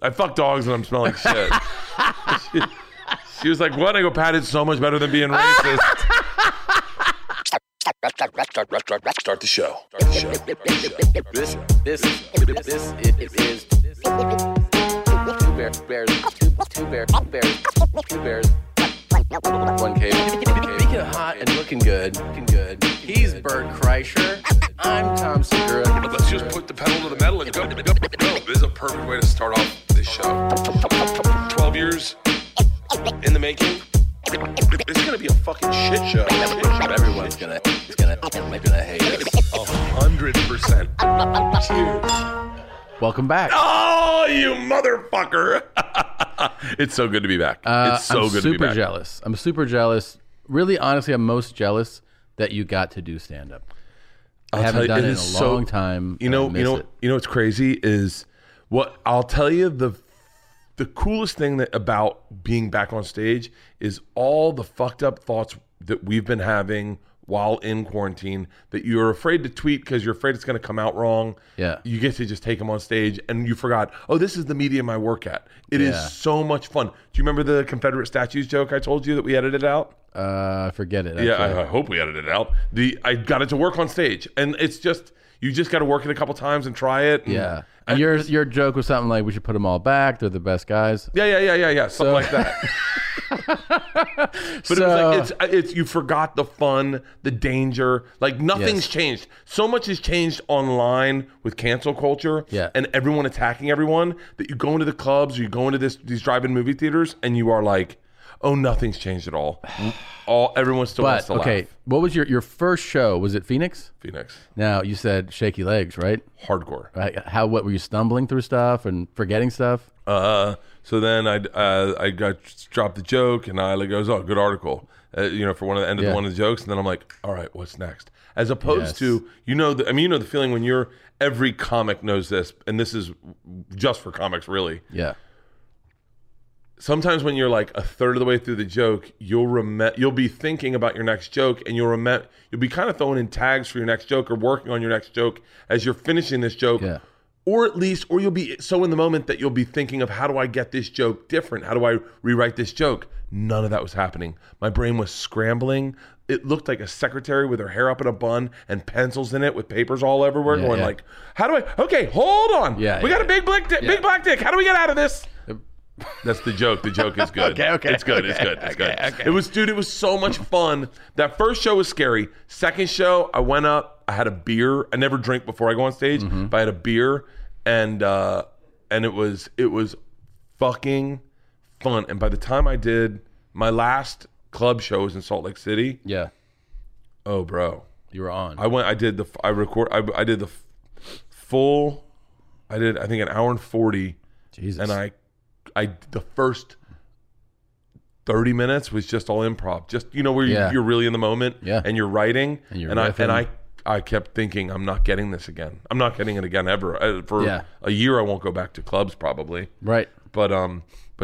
I fuck dogs and I'm smelling shit. She was like, what? I go, Pat, it's so much better than being racist. Start the show. This is two bears. One cave. Speaking of hot and looking good, he's Bert Kreischer. I'm Tom Segura. Let's just put the pedal to the metal and go. This is a perfect way to start off this show. 12 years in the making. It's gonna be a fucking shit show. Everyone's gonna hate us. 100%. Welcome back. Oh, you motherfucker! It's so good to be back. I'm super jealous. I'm super jealous. Really, honestly, I'm most jealous that you got to do stand up. I haven't done it in a long time. You know what's crazy is what I'll tell you. The coolest thing about being back on stage is all the fucked up thoughts that we've been having while in quarantine that you're afraid to tweet because you're afraid it's going to come out wrong. Yeah. You get to just take them on stage and you forgot, oh, this is the medium I work at. It is so much fun. Do you remember the Confederate statues joke I told you that we edited out? I forget it. Actually. Yeah, I hope we edited it out. I got it to work on stage and it's just... You just got to work it a couple times and try it. And, yeah. And your joke was something like, we should put them all back. They're the best guys. Yeah. Something like that. But so, it was like, it's you forgot the fun, the danger. Like nothing's changed. So much has changed online with cancel culture and everyone attacking everyone that you go into the clubs or you go into these drive-in movie theaters and you are like, oh, nothing's changed at all. Everyone still wants to laugh. Okay, what was your first show? Was it Phoenix? Phoenix. Now, you said shaky legs, right? Hardcore. Right. What were you stumbling through stuff and forgetting stuff? So then I got dropped the joke and Isla goes, oh, good article. For one of the jokes. And then I'm like, all right, what's next? As opposed to, the feeling when you're, every comic knows this. And this is just for comics, really. Yeah. Sometimes when you're like a third of the way through the joke, you'll be thinking about your next joke, and you'll be kind of throwing in tags for your next joke or working on your next joke as you're finishing this joke, or you'll be so in the moment that you'll be thinking of, how do I get this joke different? How do I rewrite this joke? None of that was happening. My brain was scrambling. It looked like a secretary with her hair up in a bun and pencils in it with papers all everywhere, going like, how do I? Okay, hold on. We got a big black dick. Big black dick. How do we get out of this? That's the joke. The joke is good. Okay. It's good. Okay. It was so much fun. That first show was scary. Second show, I went up. I had a beer. I never drink before I go on stage, but I had a beer, and it was fucking fun. And by the time I did my last club show was in Salt Lake City. Yeah. Oh, bro, you were on. I did I think an hour and 40. Jesus. And the first 30 minutes was just all improv. Just, where you're really in the moment and you're writing. And I kept thinking, I'm not getting this again. I'm not getting it again ever. For a year, I won't go back to clubs probably. Right. But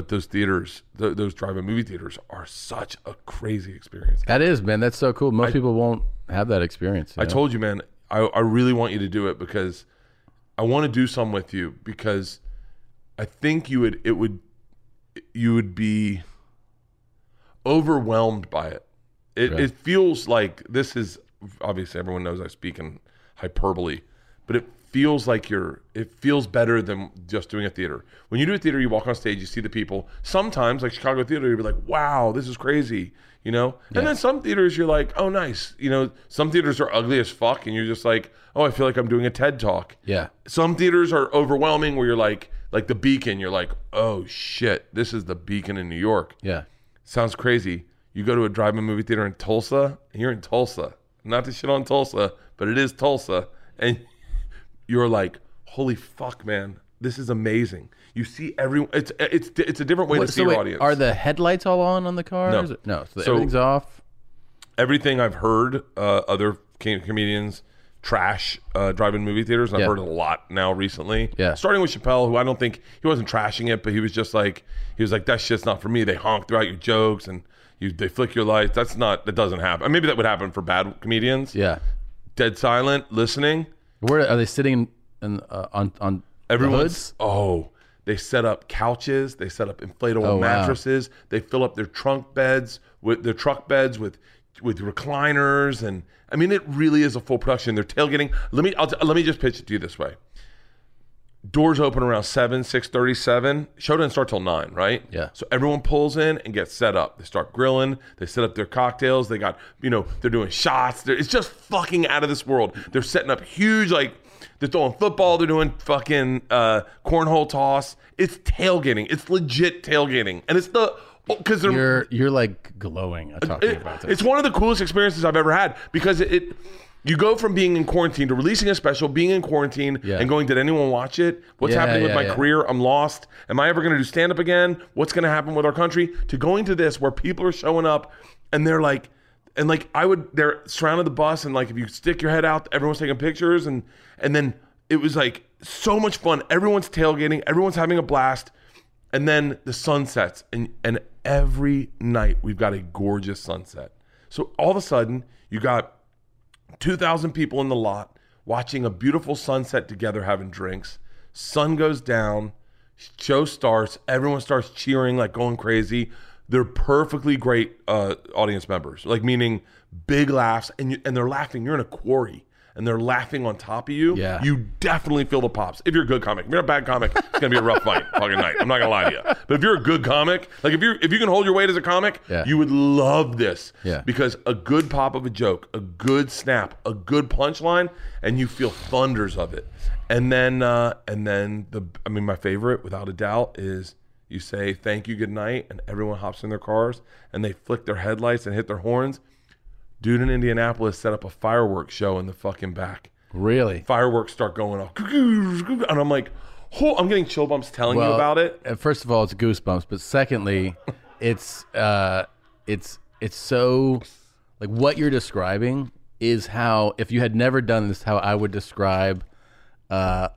those theaters, those drive-in movie theaters are such a crazy experience. That is, man. That's so cool. Most people won't have that experience. I told you, man, I really want you to do it because I want to do some with you because I think you would be overwhelmed by it. It feels like this is obviously everyone knows I speak in hyperbole, but it feels better than just doing a theater. When you do a theater, you walk on stage, you see the people. Sometimes like Chicago theater, you'll be like, wow, this is crazy, And then some theaters you're like, oh nice. Some theaters are ugly as fuck and you're just like, oh, I feel like I'm doing a TED talk. Yeah. Some theaters are overwhelming where you're like the Beacon, you're like, oh shit, this is the Beacon in New York. Yeah. Sounds crazy. You go to a drive-in movie theater in Tulsa, and you're in Tulsa. Not to shit on Tulsa, but it is Tulsa. And you're like, holy fuck, man, this is amazing. You see everyone, it's a different way to see your audience. Are the headlights all on the car? No. So everything's off? Everything I've heard, other comedians, trash drive-in movie theaters, and I've heard it a lot now recently. Yeah. Starting with Chappelle, who I don't think he wasn't trashing it, but he was like that shit's not for me. They honk throughout your jokes and they flick your lights. That doesn't happen. Maybe that would happen for bad comedians. Yeah. Dead silent, listening. Where are they sitting on everyone's? The hoods? Oh, They set up couches. They set up inflatable mattresses. Wow. They fill up their truck beds with recliners, and I mean, it really is a full production. They're tailgating. Let me just pitch it to you this way. Doors open around 6:37. Show doesn't start till 9, right? Yeah. So everyone pulls in and gets set up. They start grilling. They set up their cocktails. They got, they're doing shots. It's just fucking out of this world. They're setting up huge, they're throwing football. They're doing fucking cornhole toss. It's tailgating. It's legit tailgating, and it's the. Because you're like glowing talking about this. It's one of the coolest experiences I've ever had, because you go from being in quarantine to releasing a special, being in quarantine, and going, did anyone watch it? What's happening with my career? I'm lost. Am I ever going to do stand up again? What's going to happen with our country? To going to this where people are showing up and they're like, and like I would, they're surrounded the bus, and like if you stick your head out, everyone's taking pictures, and then it was like so much fun. Everyone's tailgating, everyone's having a blast. And then the sun sets, and every night we've got a gorgeous sunset. So all of a sudden, you got 2,000 people in the lot watching a beautiful sunset together, having drinks. Sun goes down, show starts, everyone starts cheering, like going crazy. They're perfectly great audience members, like meaning big laughs, and they're laughing. You're in a quarry, and they're laughing on top of you. Yeah. You definitely feel the pops. If you're a good comic. If you're a bad comic, it's going to be a rough fucking night. I'm not going to lie to you. But if you're a good comic, like if you can hold your weight as a comic, you would love this. Yeah. Because a good pop of a joke, a good snap, a good punchline, and you feel thunders of it. And then my favorite, without a doubt, is you say thank you, good night, and everyone hops in their cars and they flick their headlights and hit their horns. Dude in Indianapolis set up a fireworks show in the fucking back. Really? Fireworks start going off. And I'm like, oh, I'm getting chill bumps telling you about it. First of all, it's goosebumps. But secondly, it's so, like, what you're describing is how, if you had never done this, how I would describe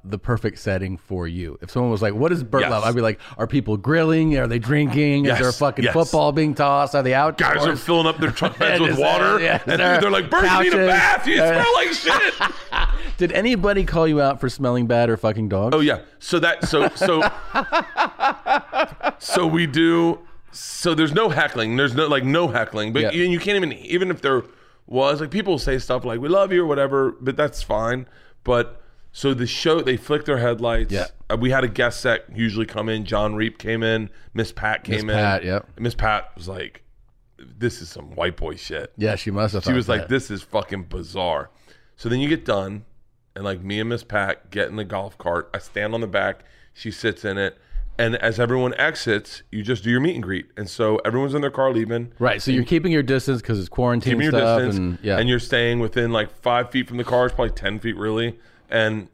the perfect setting for you. If someone was like, what is Bert love? I'd be like, are people grilling? Are they drinking? Is there a fucking football being tossed? Are they out? Guys are filling up their truck beds with water. And they're like, Bert, you need a bath. You smell like shit. Did anybody call you out for smelling bad or fucking dogs? Oh yeah. So there's no heckling. There's no heckling, but you can't even if there was, like, people say stuff like, we love you or whatever, but that's fine. But so the show, they flicked their headlights. Yeah. We had a guest set usually come in. John Reap came in. Miss Pat came in. Miss Pat was like, this is some white boy shit. Yeah, she must have. She was like, this is fucking bizarre. So then you get done, and like me and Miss Pat get in the golf cart. I stand on the back. She sits in it. And as everyone exits, you just do your meet and greet. And so everyone's in their car leaving. Right. So you're keeping your distance because it's quarantine stuff. Keeping your distance. And you're staying within like 5 feet from the car. It's probably 10 feet really. And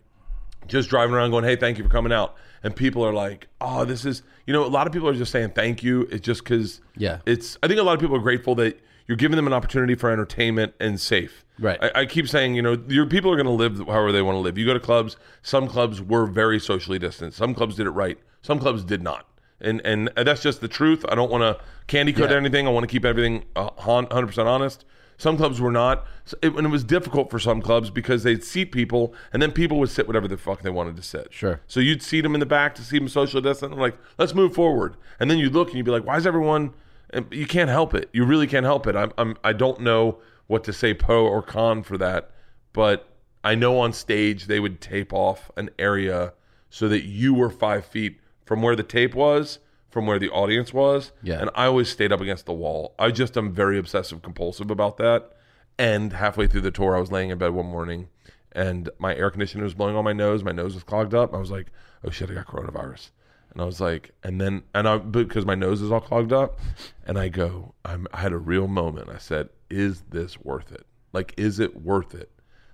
just driving around going, hey, thank you for coming out. And people are like, oh, this is, a lot of people are just saying thank you. It's just because I think a lot of people are grateful that you're giving them an opportunity for entertainment and safe. Right. I keep saying, your people are going to live however they want to live. You go to clubs. Some clubs were very socially distant. Some clubs did it right. Some clubs did not. And that's just the truth. I don't want to candy coat anything. I want to keep everything 100% honest. Some clubs were not, and it was difficult for some clubs because they'd seat people, and then people would sit whatever the fuck they wanted to sit. Sure. So you'd seat them in the back to see them social distance. I'm like, let's move forward. And then you'd look and you'd be like, why is everyone? And you can't help it. You really can't help it. I don't know what to say pro or con for that, but I know on stage they would tape off an area so that you were 5 feet from where the tape was, from where the audience was, and I always stayed up against the wall. I just am very obsessive compulsive about that. And halfway through the tour, I was laying in bed one morning, and my air conditioner was blowing on my nose. My nose was clogged up. I was like, "Oh shit, I got coronavirus." And I was like, because my nose is all clogged up, and I go, I had a real moment. I said, "Is this worth it? Like, is it worth it?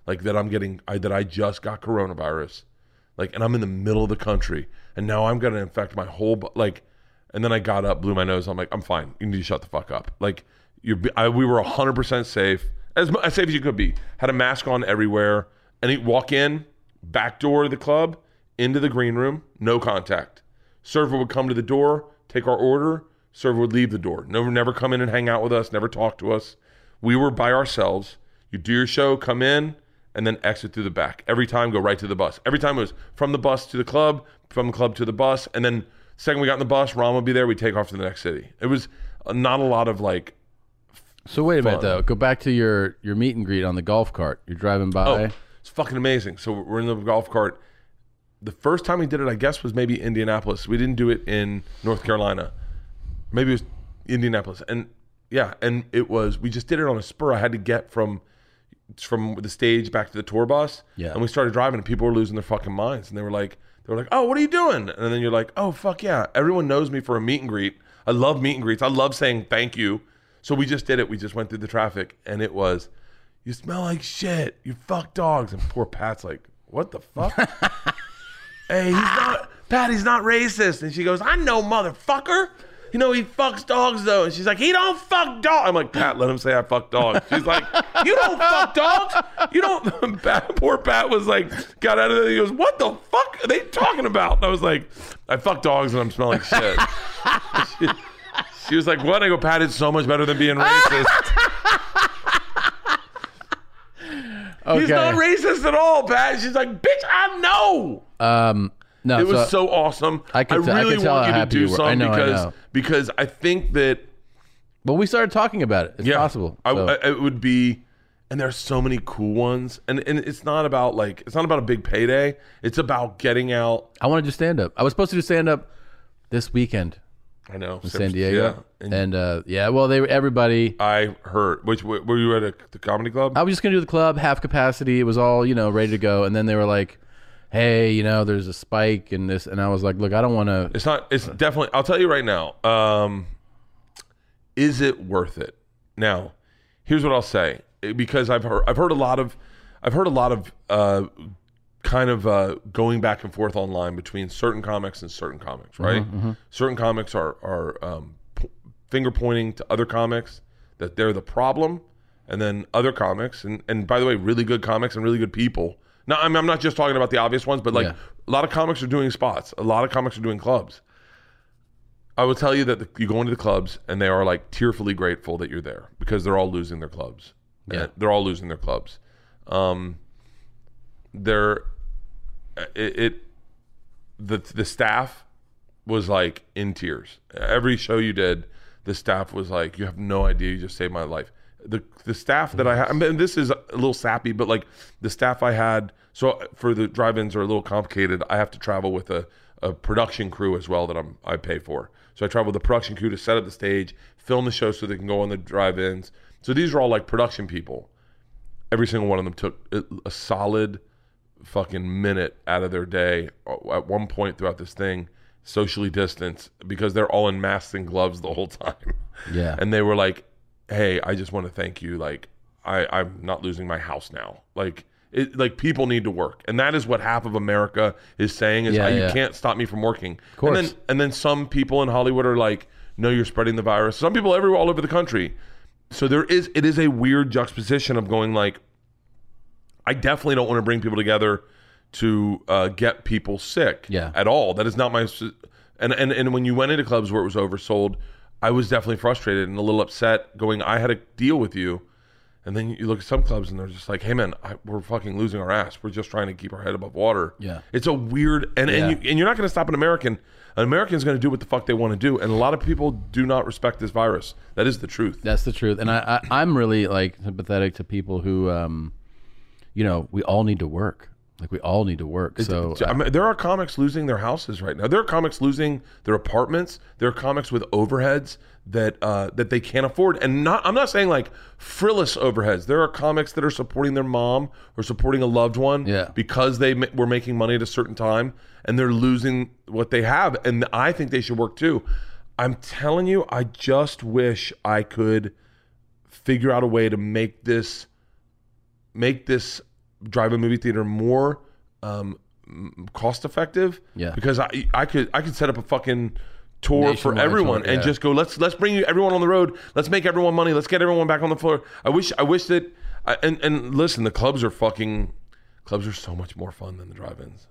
Like that I just got coronavirus, like, and I'm in the middle of the country, and now I'm gonna infect my whole like." And then I got up, blew my nose. I'm like, I'm fine. You need to shut the fuck up. Like, we were 100% safe, as safe as you could be. Had a mask on everywhere. And you walk in, back door of the club, into the green room, no contact. Server would come to the door, take our order. Server would leave the door. Never come in and hang out with us. Never talk to us. We were by ourselves. You do your show, come in, and then exit through the back. Every time, go right to the bus. Every time it was from the bus to the club, from the club to the bus, and then second we got in the bus, Ron would be there, we'd take off to the next city. It was not a lot of like So wait a minute though. Go back to your meet and greet on the golf cart. You're driving by. Oh, it's fucking amazing. So we're in the golf cart. The first time we did it, I guess, was maybe Indianapolis. We didn't do it in North Carolina. Maybe it was Indianapolis. And yeah, and it was, we just did it on a spur. I had to get from the stage back to the tour bus. Yeah. And we started driving and people were losing their fucking minds. And they were like, oh, what are you doing? And then you're like, oh, fuck yeah. Everyone knows me for a meet and greet. I love meet and greets. I love saying thank you. So we just did it. We just went through the traffic and it was, you smell like shit. You fuck dogs. And poor Pat's like, what the fuck? Hey, Patty's not racist. And she goes, I know, motherfucker. You know, he fucks dogs, though. And she's like, he don't fuck dogs. I'm like, Pat, let him say I fuck dogs. She's like, you don't fuck dogs. You don't. Pat, poor Pat was like, got out of there. He goes, what the fuck are they talking about? And I was like, I fuck dogs and I'm smelling shit. She was like, what? I go, Pat, it's so much better than being racist. Okay. He's not racist at all, Pat. She's like, bitch, I know. No, it was so awesome. I really want you to do some because I think that. But we started talking about it. It's possible. So. It would be, and there's so many cool ones, and it's not about a big payday. It's about getting out. I want to do stand up. I was supposed to do stand up this weekend. I know, in San Diego, yeah. Everybody. I heard. Which were you at the comedy club? I was just gonna do the club, half capacity. It was all ready to go, and then they were like, hey, there's a spike in this. And I was like, look, I don't want to. It's definitely, I'll tell you right now. Is it worth it? Now, here's what I'll say, because I've heard a lot of going back and forth online between certain comics and certain comics, right? Mm-hmm, mm-hmm. Certain comics are finger pointing to other comics that they're the problem. And then other comics, and by the way, really good comics and really good people. No, I'm not just talking about the obvious ones, but a lot of comics are doing spots. A lot of comics are doing clubs. I will tell you that you go into the clubs and they are like tearfully grateful that you're there because they're all losing their clubs. Yeah. They're all losing their clubs. The staff was like in tears. Every show you did, the staff was like, you have no idea, you just saved my life. The staff that I had, and this is a little sappy, but like the staff I had, so for the drive-ins are a little complicated. I have to travel with a production crew as well that I pay for. So I travel with the production crew to set up the stage, film the show so they can go on the drive-ins. So these are all like production people. Every single one of them took a solid fucking minute out of their day at one point throughout this thing, socially distanced, because they're all in masks and gloves the whole time. Yeah. And they were like, hey, I just want to thank you. Like, I'm not losing my house now. Like, people need to work. And that is what half of America is saying is, you can't stop me from working. Of course. And then some people in Hollywood are like, no, you're spreading the virus. Some people everywhere all over the country. So it is a weird juxtaposition of going like, I definitely don't want to bring people together to get people sick at all. That is not my... And when you went into clubs where it was oversold, I was definitely frustrated and a little upset going, I had a deal with you. And then you look at some clubs and they're just like, hey man, we're fucking losing our ass. We're just trying to keep our head above water. Yeah. It's a weird, and you're not going to stop an American. An American's going to do what the fuck they want to do. And a lot of people do not respect this virus. That is the truth. That's the truth. And I'm really like sympathetic to people who, we all need to work. Like, we all need to work. So there are comics losing their houses right now. There are comics losing their apartments. There are comics with overheads that they can't afford. And I'm not saying like frivolous overheads. There are comics that are supporting their mom or supporting a loved one because they were making money at a certain time and they're losing what they have. And I think they should work too. I'm telling you, I just wish I could figure out a way to make this drive-in movie theater more cost effective, because I could set up a fucking tour for everyone and just go, let's bring you everyone on the road, let's make everyone money, let's get everyone back on the floor. I wish that listen, the clubs are so much more fun than the drive-ins.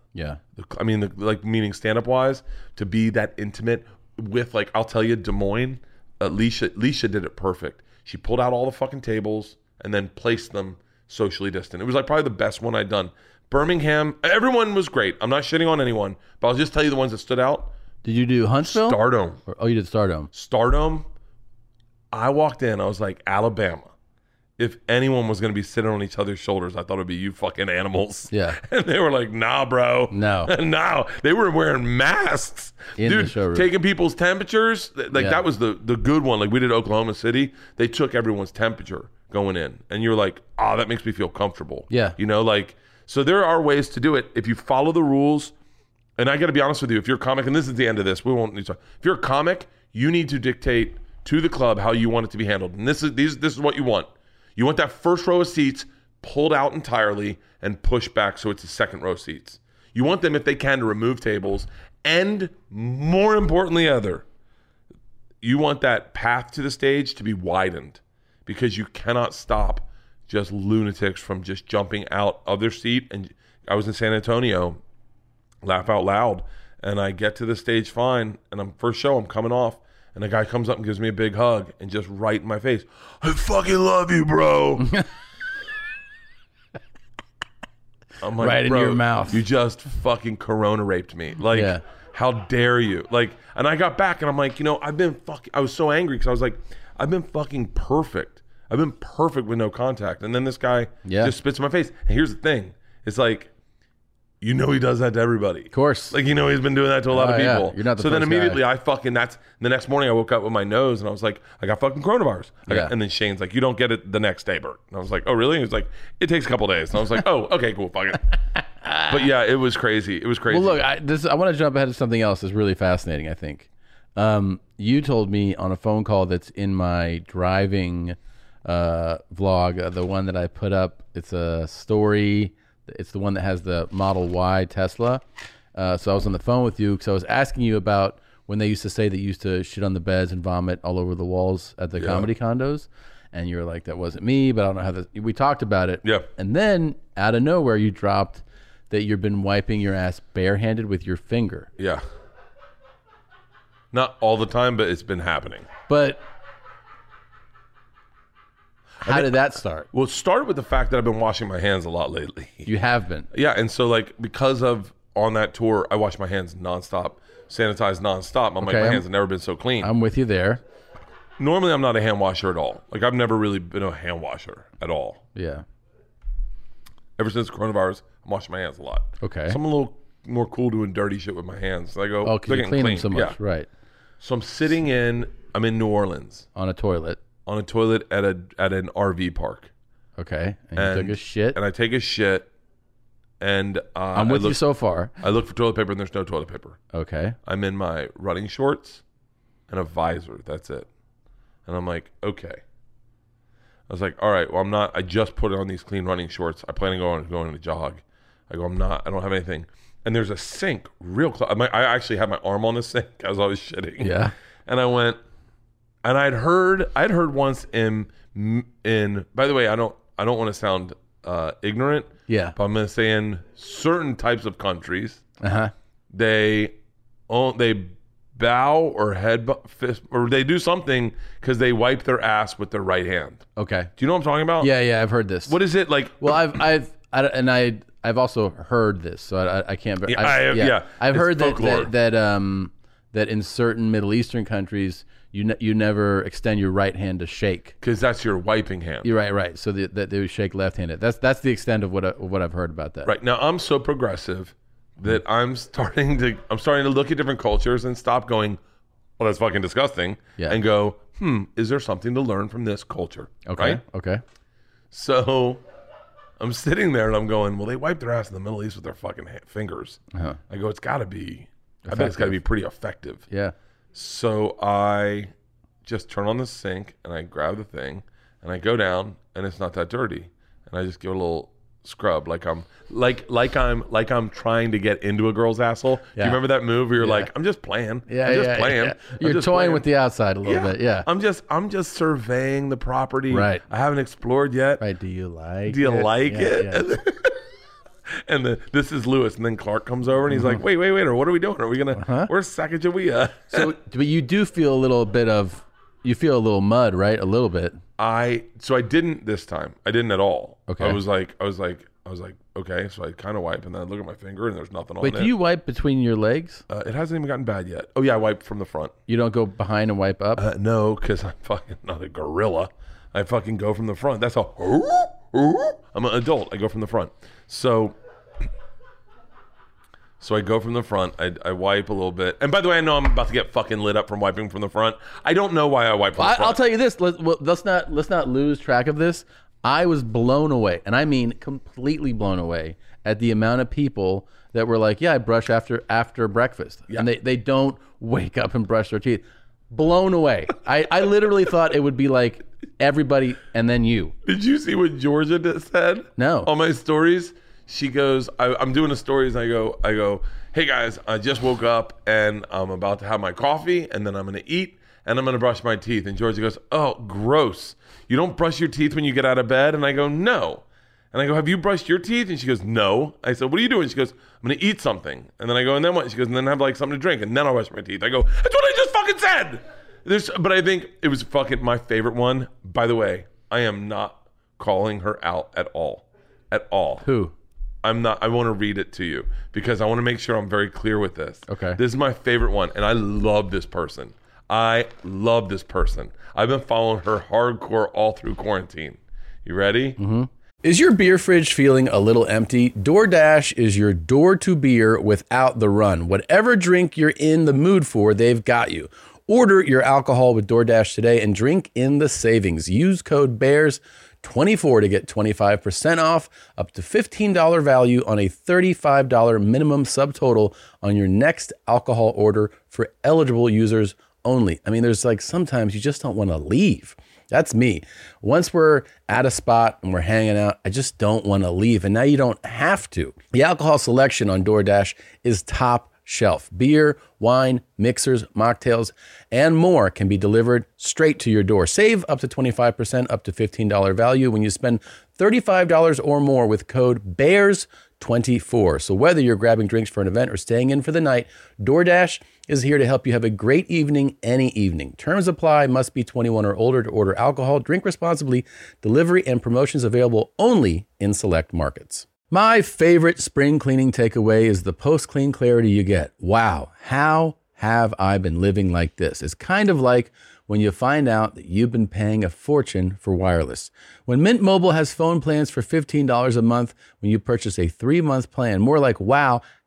Meaning stand-up wise, to be that intimate with, like, I'll tell you, Des Moines, Alicia did it perfect. She pulled out all the fucking tables and then placed them socially distant. It was like probably the best one I'd done. Birmingham, everyone was great. I'm not shitting on anyone, but I'll just tell you the ones that stood out. Did you do Huntsville? Stardome. Oh, you did Stardome. Stardome. I walked in. I was like, Alabama. If anyone was going to be sitting on each other's shoulders, I thought it'd be you fucking animals. Yeah. And they were like, nah, bro. No. No. They were wearing masks. Dude, taking people's temperatures. Like, yeah. That was the good one. Like, we did Oklahoma City. They took everyone's temperature going in. And you're like, oh, that makes me feel comfortable. Yeah. You know, like, so there are ways to do it. If you follow the rules, and I got to be honest with you, if you're a comic, and this is the end of this, we won't need to talk. If you're a comic, you need to dictate to the club how you want it to be handled. And this is what you want. You want that first row of seats pulled out entirely and pushed back so it's the second row seats. You want them, if they can, to remove tables. And more importantly, you want that path to the stage to be widened, because you cannot stop just lunatics from just jumping out of their seat. And I was in San Antonio, laugh out loud, and I get to the stage fine, and I'm coming off. And a guy comes up and gives me a big hug and just right in my face, I fucking love you, bro. I'm like, right in your mouth. You just fucking corona raped me. Like, yeah. How dare you? Like, and I got back and I'm like, you know, I was so angry because I was like, I've been fucking perfect. I've been perfect with no contact. And then this guy just spits in my face. And here's the thing. It's like, you know he does that to everybody. Of course. Like, you know he's been doing that to a lot of people. Yeah. You're not the first guy. So then immediately the next morning I woke up with my nose and I was like, I got fucking coronavirus. And then Shane's like, you don't get it the next day, Bert. And I was like, oh, really? And he was like, it takes a couple days. And I was like, oh, okay, cool, fuck it. But yeah, it was crazy. It was crazy. Well, look, I want to jump ahead to something else that's really fascinating, I think. You told me on a phone call that's in my driving vlog, the one that I put up, it's a story. It's the one that has the Model Y Tesla. So I was on the phone with you because I was asking you about when they used to say that you used to shit on the beds and vomit all over the walls at the comedy condos. And you were like, that wasn't me, but I don't know how this... We talked about it. Yeah. And then out of nowhere, you dropped that you've been wiping your ass barehanded with your finger. Yeah. Not all the time, but it's been happening. But... How did that start? Well, it started with the fact that I've been washing my hands a lot lately. You have been. Yeah, and so like because of on that tour, I wash my hands nonstop, sanitize nonstop. I'm like, my hands have never been so clean. I'm with you there. Normally, I'm not a hand washer at all. Like I've never really been a hand washer at all. Yeah. Ever since coronavirus, I'm washing my hands a lot. Okay. So I'm a little more cool doing dirty shit with my hands. So I go, oh, because you clean them so much, right? So I'm sitting in. I'm in New Orleans on a toilet. On a toilet at an RV park. Okay. And you took a shit. And I take a shit. And I'm with you so far. I look for toilet paper and there's no toilet paper. Okay. I'm in my running shorts and a visor. That's it. And I'm like, okay. I was like, all right, well, I just put on these clean running shorts. I plan on going on a jog. I don't have anything. And there's a sink real close. I actually had my arm on the sink as I was shitting. Yeah. And I went... And I'd heard once in. By the way, I don't want to sound ignorant. Yeah. But I'm gonna say in certain types of countries, they bow or fist or they do something because they wipe their ass with their right hand. Okay. Do you know what I'm talking about? Yeah, yeah. I've heard this. What is it like? Well, I've also heard this, so I can't. I've heard that in certain Middle Eastern countries. You never extend your right hand to shake because that's your wiping hand. You're right. So that they would shake left-handed. That's the extent of what I've heard about that. Right now, I'm so progressive that I'm starting to look at different cultures and stop going, well, that's fucking disgusting, and go, is there something to learn from this culture? Okay, right? Okay. So I'm sitting there and I'm going, well, they wipe their ass in the Middle East with their fucking fingers. Uh-huh. I go, it's got to be. Effective. I bet it's got to be pretty effective. Yeah. So I just turn on the sink and I grab the thing and I go down and it's not that dirty and I just give a little scrub like I'm trying to get into a girl's asshole. Yeah. Do you remember that move where you're like, I'm just playing. Yeah, I'm just playing. Yeah. You're just toying with the outside a little bit. Yeah. I'm just surveying the property. Right. I haven't explored yet. Right. Do you like it? Yeah. And this is Lewis, and then Clark comes over, and he's like, "Wait, or what are we doing? Are we gonna? Where's Sacagawea?" So, but you do feel a little bit of You feel a little mud, right? A little bit. So I didn't this time. I didn't at all. Okay. I was like, okay. So I kind of wipe, and then I look at my finger, and there's nothing on it. Wait, do you wipe between your legs? It hasn't even gotten bad yet. Oh yeah, I wipe from the front. You don't go behind and wipe up? No, because I'm fucking not a gorilla. I fucking go from the front. That's all. I'm an adult. I go from the front. So I go from the front. I wipe a little bit. And by the way, I know I'm about to get fucking lit up from wiping from the front. I don't know why I wipe from the front. I'll tell you this. Let's not lose track of this. I was blown away, and I mean completely blown away, at the amount of people that were like, yeah, I brush after breakfast. Yeah. And they don't wake up and brush their teeth. Blown away. I literally thought it would be like everybody and then you. Did you see what Georgia said? No. On my stories? She goes, I'm doing the stories, and I go, hey guys, I just woke up and I'm about to have my coffee, and then I'm gonna eat, and I'm gonna brush my teeth. And Georgia goes, oh, gross. You don't brush your teeth when you get out of bed? And I go, no. And I go, have you brushed your teeth? And she goes, no. I said, what are you doing? She goes, I'm gonna eat something. And then I go, and then what? She goes, and then I have like something to drink, and then I'll brush my teeth. I go, that's what I just fucking said. But I think it was fucking my favorite one. By the way, I am not calling her out at all. At all. Who? I'm not. I want to read it to you because I want to make sure I'm very clear with this. Okay. This is my favorite one, and I love this person. I've been following her hardcore all through quarantine. You ready? Mm-hmm. Is your beer fridge feeling a little empty? DoorDash is your door to beer without the run. Whatever drink you're in the mood for, they've got you. Order your alcohol with DoorDash today and drink in the savings. Use code BEARS24 to get 25% off, up to $15 value on a $35 minimum subtotal on your next alcohol order for eligible users only. I mean, there's like sometimes you just don't want to leave. That's me. Once we're at a spot and we're hanging out, I just don't want to leave. And now you don't have to. The alcohol selection on DoorDash is top shelf. Beer, wine, mixers, mocktails, and more can be delivered straight to your door. Save up to 25%, up to $15 value when you spend $35 or more with code BEARS24. So whether you're grabbing drinks for an event or staying in for the night, DoorDash is here to help you have a great evening any evening. Terms apply. Must be 21 or older to order alcohol. Drink responsibly. Delivery and promotions available only in select markets. My favorite spring cleaning takeaway is the post-clean clarity you get. Wow, how have I been living like this? It's kind of like when you find out that you've been paying a fortune for wireless. When Mint Mobile has phone plans for $15 a month, when you purchase a 3-month plan, more like, wow,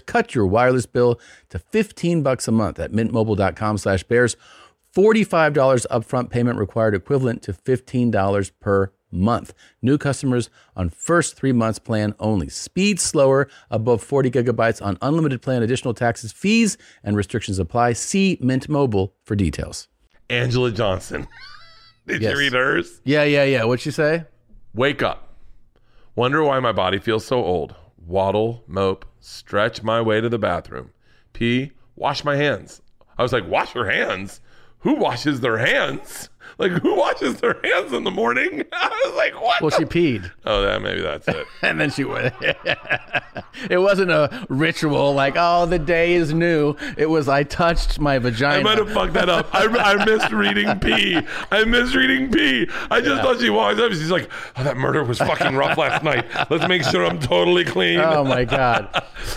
Cut your wireless bill to $15 a month at mintmobile.com/bears. $45 upfront payment required, equivalent to $15 per month. New customers on first 3 months plan only. Speed slower above 40 gigabytes on unlimited plan. Additional taxes, fees, and restrictions apply. See Mint Mobile for details. Angela Johnson. Did you read hers? Yeah. What'd she say? Wake up. Wonder why my body feels so old. Waddle, mope, stretch my way to the bathroom. Pee, wash my hands. I was like, wash your hands? Who washes their hands? Like, who washes their hands in the morning? I was like, what? Well, she peed. Oh, maybe that's it. And then she went. It wasn't a ritual like, oh, the day is new. It was, I touched my vagina. I might have fucked that up. I missed reading pee. I just thought she walks up. She's like, oh, that murder was fucking rough last night. Let's make sure I'm totally clean. Oh, my God.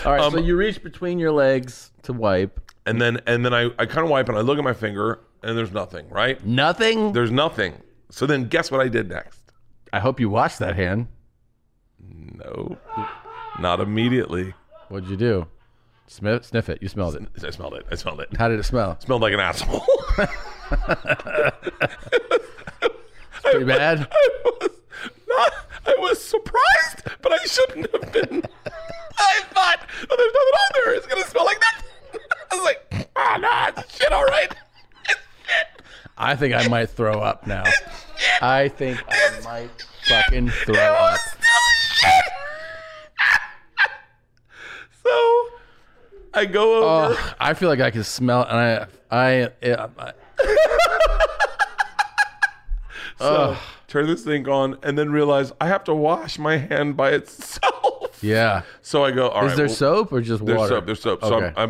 All right, so you reach between your legs to wipe. And then I kind of wipe, and I look at my finger, and there's nothing, right? Nothing? There's nothing. So then guess what I did next? I hope you washed that hand. No, not immediately. What'd you do? Sniff it. You smelled it. I smelled it. How did it smell? It smelled like an asshole. It's pretty bad. I was surprised, but I shouldn't have been. I thought, well, there's nothing on there. It's going to smell like nothing. I was like, oh, no, it's shit, all right. It's shit. I think I might throw up now. I think I might fucking throw up. Still shit. So I go over. Oh, I feel like I can smell it, and I so turn this thing on, and then realize I have to wash my hand by itself. Yeah. So I go. All right. Is there soap or just water? There's soap. There's soap. Okay. So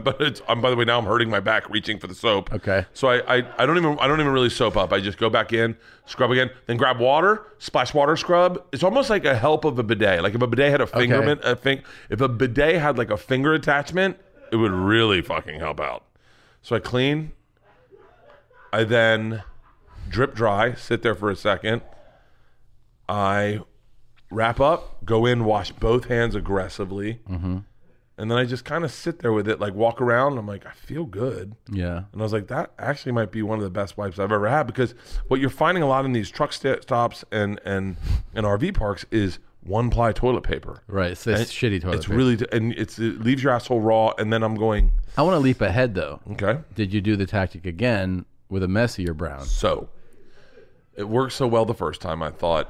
I'm by the way, now I'm hurting my back reaching for the soap. Okay. So I don't even really soap up. I just go back in, scrub again, then grab water, splash water, scrub. It's almost like a help of a bidet. Like if a bidet had a finger, if a bidet had like a finger attachment, it would really fucking help out. So I clean. I then drip dry, sit there for a second. I wrap up, go in, wash both hands aggressively. Mm-hmm. And then I just kind of sit there with it, like walk around. I'm like, I feel good. Yeah. And I was like, that actually might be one of the best wipes I've ever had, because what you're finding a lot in these truck stops and RV parks is one-ply toilet paper. Right. It's this shitty toilet paper. It leaves your asshole raw. And then I'm going. I want to leap ahead, though. Okay. Did you do the tactic again with a messier brown? So it worked so well the first time, I thought,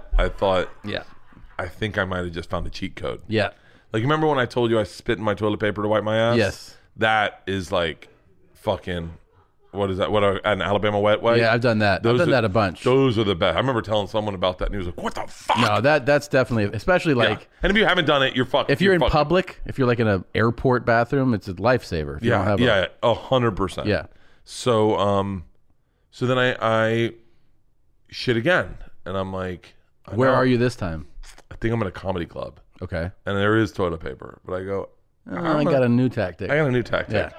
yeah, I think I might have just found a cheat code. Yeah. Like, remember when I told you I spit in my toilet paper to wipe my ass? Yes. That is like fucking, what is that? An Alabama wet wipe? Yeah, I've done that. I've done that a bunch. Those are the best. I remember telling someone about that, and he was like, what the fuck? No, that's definitely, especially like. Yeah. And if you haven't done it, you're fucked. If you're in fucked. Public, if you're like in an airport bathroom, it's a lifesaver. If you don't have 100%. Yeah. So, so then I shit again, and I'm like, where are you this time? I think I'm at a comedy club. Okay. And there is toilet paper, but I go, I got a new tactic. Yeah.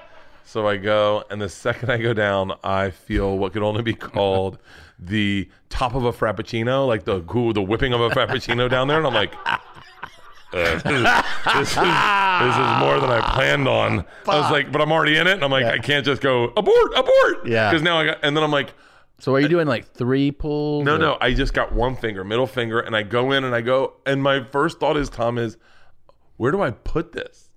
So I go, and the second I go down, I feel what could only be called the top of a frappuccino, like the whipping of a frappuccino down there, and I'm like, this is more than I planned on. Fuck. I was like, but I'm already in it, and I'm like, I can't just go abort. Yeah. Because now I got, and then I'm like. So are you doing like three pulls? No, I just got one finger, middle finger, and I go in and I go, and my first thought is, Tom, is where do I put this?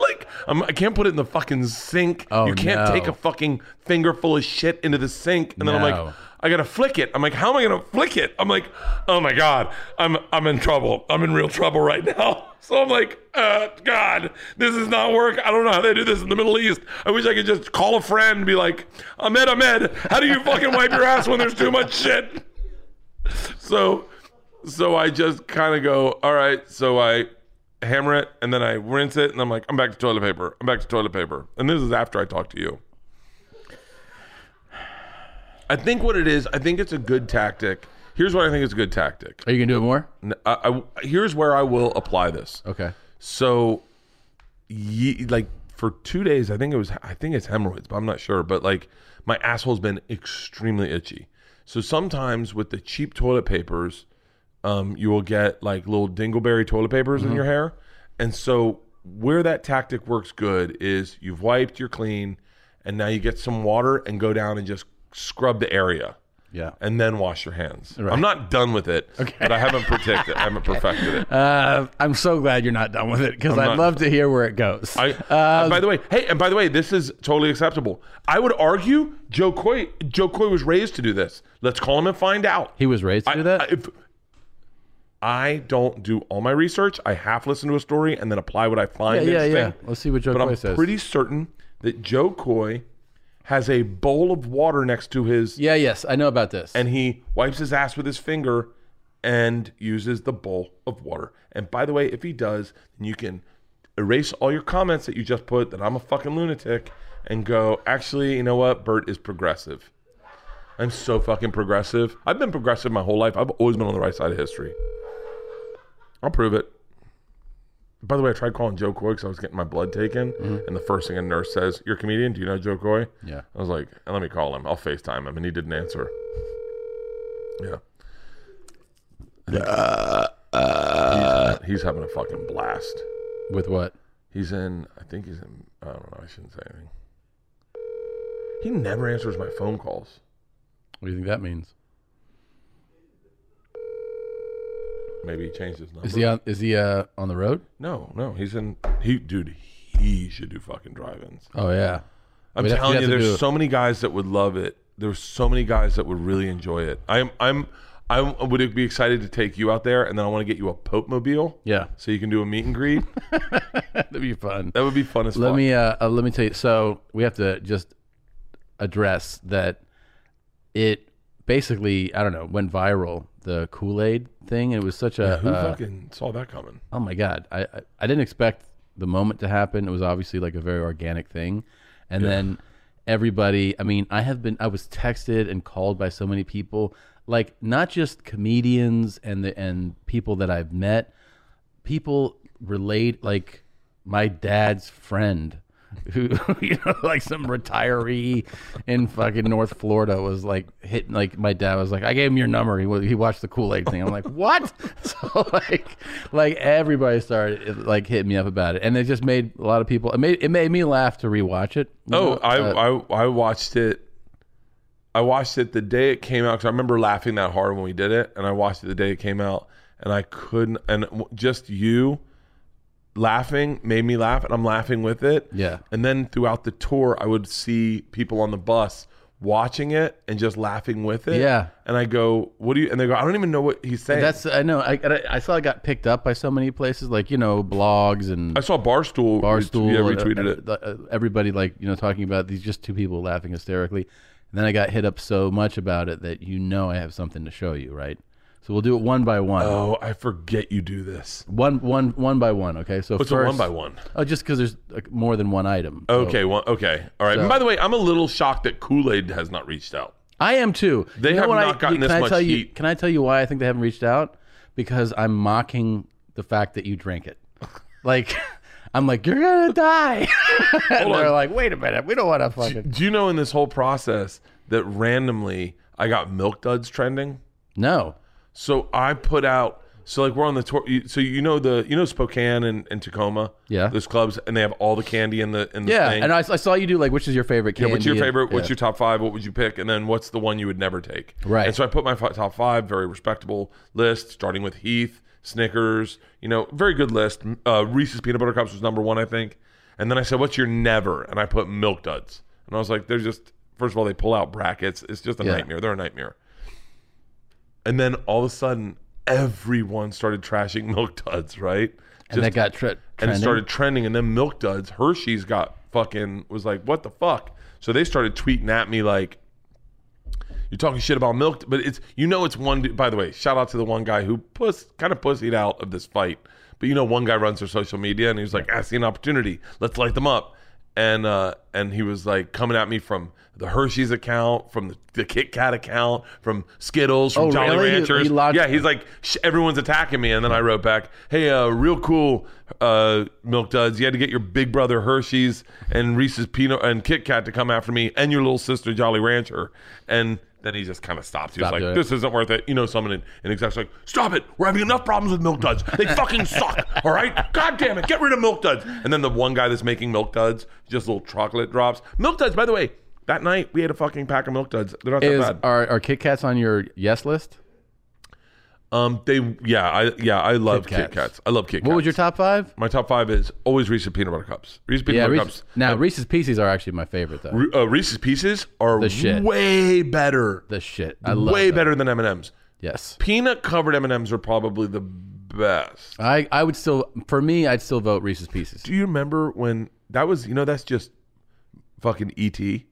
Like, I can't put it in the fucking sink. Oh, you can't take a fucking finger full of shit into the sink. And then I'm like, I gotta flick it. I'm like, how am I gonna flick it? I'm like, oh my God, I'm in trouble. I'm in real trouble right now. So I'm like, God, this is not work. I don't know how they do this in the Middle East. I wish I could just call a friend and be like, Ahmed, how do you fucking wipe your ass when there's too much shit? So I just kind of go, all right. So I hammer it, and then I rinse it, and I'm like, I'm back to toilet paper. And this is after I talk to you. I think what it is, I think it's a good tactic. Here's what I think is a good tactic. Are you going to do it more? Here's where I will apply this. Okay. So, like for 2 days, I think it's hemorrhoids, but I'm not sure. But like my asshole's been extremely itchy. So sometimes with the cheap toilet papers, you will get like little dingleberry toilet papers in your hair. And so where that tactic works good is you've wiped, you're clean, and now you get some water and go down and just scrub the area. Yeah. And then wash your hands. Right. I'm not done with it, but I haven't perfected it. I'm so glad you're not done with it, because I'd love to hear where it goes. By the way, this is totally acceptable. I would argue Joe Coy was raised to do this. Let's call him and find out. He was raised to do that? I don't do all my research. I half listen to a story and then apply what I find. Yeah. Let's see what Joe Coy says. But I'm pretty certain that Joe Coy has a bowl of water next to his... Yeah, yes, I know about this. And he wipes his ass with his finger and uses the bowl of water. And by the way, if he does, then you can erase all your comments that you just put that I'm a fucking lunatic and go, actually, you know what? Bert is progressive. I'm so fucking progressive. I've been progressive my whole life. I've always been on the right side of history. I'll prove it. By the way, I tried calling Joe Coy because I was getting my blood taken, and the first thing a nurse says, "You're a comedian. Do you know Joe Coy?" Yeah. I was like, "Let me call him. I'll FaceTime him," and he didn't answer. Yeah. He's having a fucking blast. With what? He's in. I think he's in. I don't know. I shouldn't say anything. He never answers my phone calls. What do you think that means? Maybe he changed his number. Is he on the road? No. He's in. He should do fucking drive-ins. Oh yeah, I'm telling you, there's so many guys that would love it. There's so many guys that would really enjoy it. I'm I would be excited to take you out there, and then I want to get you a Pope-mobile. Yeah. So you can do a meet and greet. That'd be fun. That would be fun as fuck. Let me tell you. So we have to just address that it basically, I don't know, went viral, the Kool-Aid thing. It was such a... Yeah, who fucking saw that coming? Oh, my God. I didn't expect the moment to happen. It was obviously like a very organic thing. And then everybody... I mean, I was texted and called by so many people... Like, not just comedians and people that I've met, people relate, like my dad's friend who, you know, like some retiree in fucking North Florida was like hitting, like my dad was like, I gave him your number. He watched the Kool-Aid thing. I'm like, what? So like everybody started like hitting me up about it. And it just made a lot of people, it made me laugh to rewatch it. I watched it. I watched it the day it came out because I remember laughing that hard when we did it, and I watched it the day it came out, and I couldn't. And just you laughing made me laugh, and I'm laughing with it. Yeah. And then throughout the tour, I would see people on the bus watching it and just laughing with it. Yeah. And I go, "What do you?" And they go, "I don't even know what he's saying." That's I know. I saw it got picked up by so many places, like you know, blogs and. I saw Barstool retweeted it. Everybody like you know talking about these just two people laughing hysterically. Then I got hit up so much about it that you know I have something to show you, right? So we'll do it one by one. Oh, I forget you do this. One by one, okay? So what's first, a one by one? Oh, just because there's like more than one item. Okay, so. Okay. All right. So, and by the way, I'm a little shocked that Kool-Aid has not reached out. I am too. They have not gotten this much heat. Can I tell you why I think they haven't reached out? Because I'm mocking the fact that you drank it. Like... I'm like, you're going to die. And they're like, wait a minute. We don't want to fucking. Do you know in this whole process that randomly I got Milk Duds trending? No. So I put out, so like we're on the tour. So you know Spokane and Tacoma? Yeah. Those clubs, and they have all the candy in the thing. Yeah, and I saw you do like, which is your favorite candy? Yeah, what's your favorite? What's your top five? What would you pick? And then what's the one you would never take? Right. And so I put my top five, very respectable list, starting with Heath. Snickers, you know, very good list. Reese's Peanut Butter Cups was number one, I think. And then I said, what's your never? And I put Milk Duds. And I was like, they're just, first of all, they pull out brackets. It's just a nightmare. They're a nightmare. And then all of a sudden, everyone started trashing Milk Duds, right? And they got trending. And it started trending. And then Milk Duds, Hershey's got fucking, was like, what the fuck? So they started tweeting at me like, you're talking shit about milk, but it's, you know, it's one, by the way, shout out to the one guy who kind of pussied out of this fight, but you know, one guy runs their social media and he was like, I see an opportunity. Let's light them up. And he was like coming at me from the Hershey's account, from the Kit Kat account, from Skittles, from Jolly Ranchers. He's like, everyone's attacking me. And then I wrote back, hey, real cool, Milk Duds. You had to get your big brother Hershey's and Reese's Peanut and Kit Kat to come after me and your little sister Jolly Rancher. And then he just kind of stops. He was like, this isn't worth it. You know, someone in exec's like, stop it. We're having enough problems with Milk Duds. They fucking suck. All right? God damn it. Get rid of Milk Duds. And then the one guy that's making Milk Duds, just little chocolate drops. Milk Duds, by the way, that night we had a fucking pack of Milk Duds. They're not that bad. Are Kit Kats on your yes list? I love Kit Kats. I love Kit Kats. What was your top five? My top five is always Reese's Peanut Butter Cups. Reese's Peanut Butter Cups. Now, Reese's Pieces are actually my favorite, though. Reese's Pieces are way better. The shit. I love Way them. Better than M&M's. Yes. Peanut-covered M&M's are probably the best. I would still, for me, I'd still vote Reese's Pieces. Do you remember when that was, you know, that's just fucking E.T.?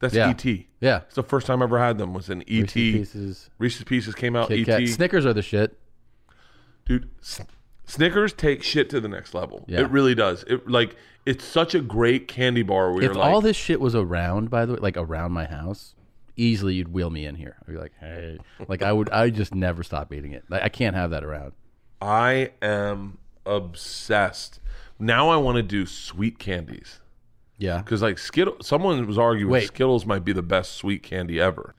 That's E.T. Yeah. It's the first time I ever had them was in E.T. Reese's Pieces came out, E.T. Snickers are the shit. Dude, Snickers take shit to the next level. Yeah. It really does. It's such a great candy bar. If all this shit was around, by the way, like around my house, easily you'd wheel me in here. I'd be like, hey. Like I just never stop eating it. Like, I can't have that around. I am obsessed. Now I want to do sweet candies. Yeah. Because like Skittles, someone was arguing Skittles might be the best sweet candy ever.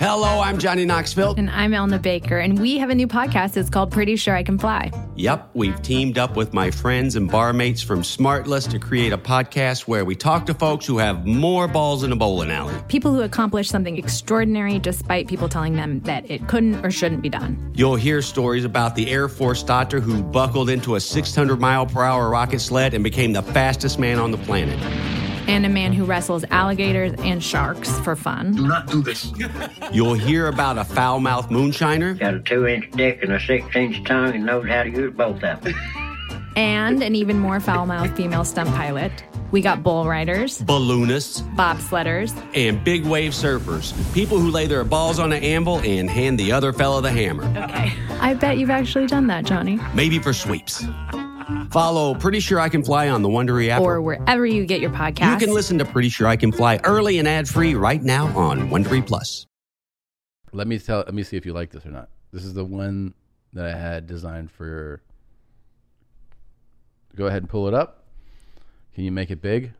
Hello, I'm Johnny Knoxville. And I'm Elna Baker. And we have a new podcast. It's called Pretty Sure I Can Fly. Yep. We've teamed up with my friends and barmates from Smartless to create a podcast where we talk to folks who have more balls in a bowling alley. People who accomplish something extraordinary despite people telling them that it couldn't or shouldn't be done. You'll hear stories about the Air Force doctor who buckled into a 600-mile-per-hour rocket sled and became the fastest man on the planet. and a man who wrestles alligators and sharks for fun. Do not do this. You'll hear about a foul-mouthed moonshiner. Got a 2-inch dick and a 6-inch tongue and knows how to use both of them. And an even more foul-mouthed female stunt pilot. We got bull riders, balloonists, bobsledders, and big wave surfers. People who lay their balls on an anvil and hand the other fella the hammer. Okay. I bet you've actually done that, Johnny. Maybe for sweeps. Follow Pretty Sure I Can Fly on the Wondery app. Or wherever you get your podcasts. You can listen to Pretty Sure I Can Fly early and ad-free right now on Wondery Plus. Let me see if you like this or not. This is the one that I had designed for... Go ahead and pull it up. Can you make it big?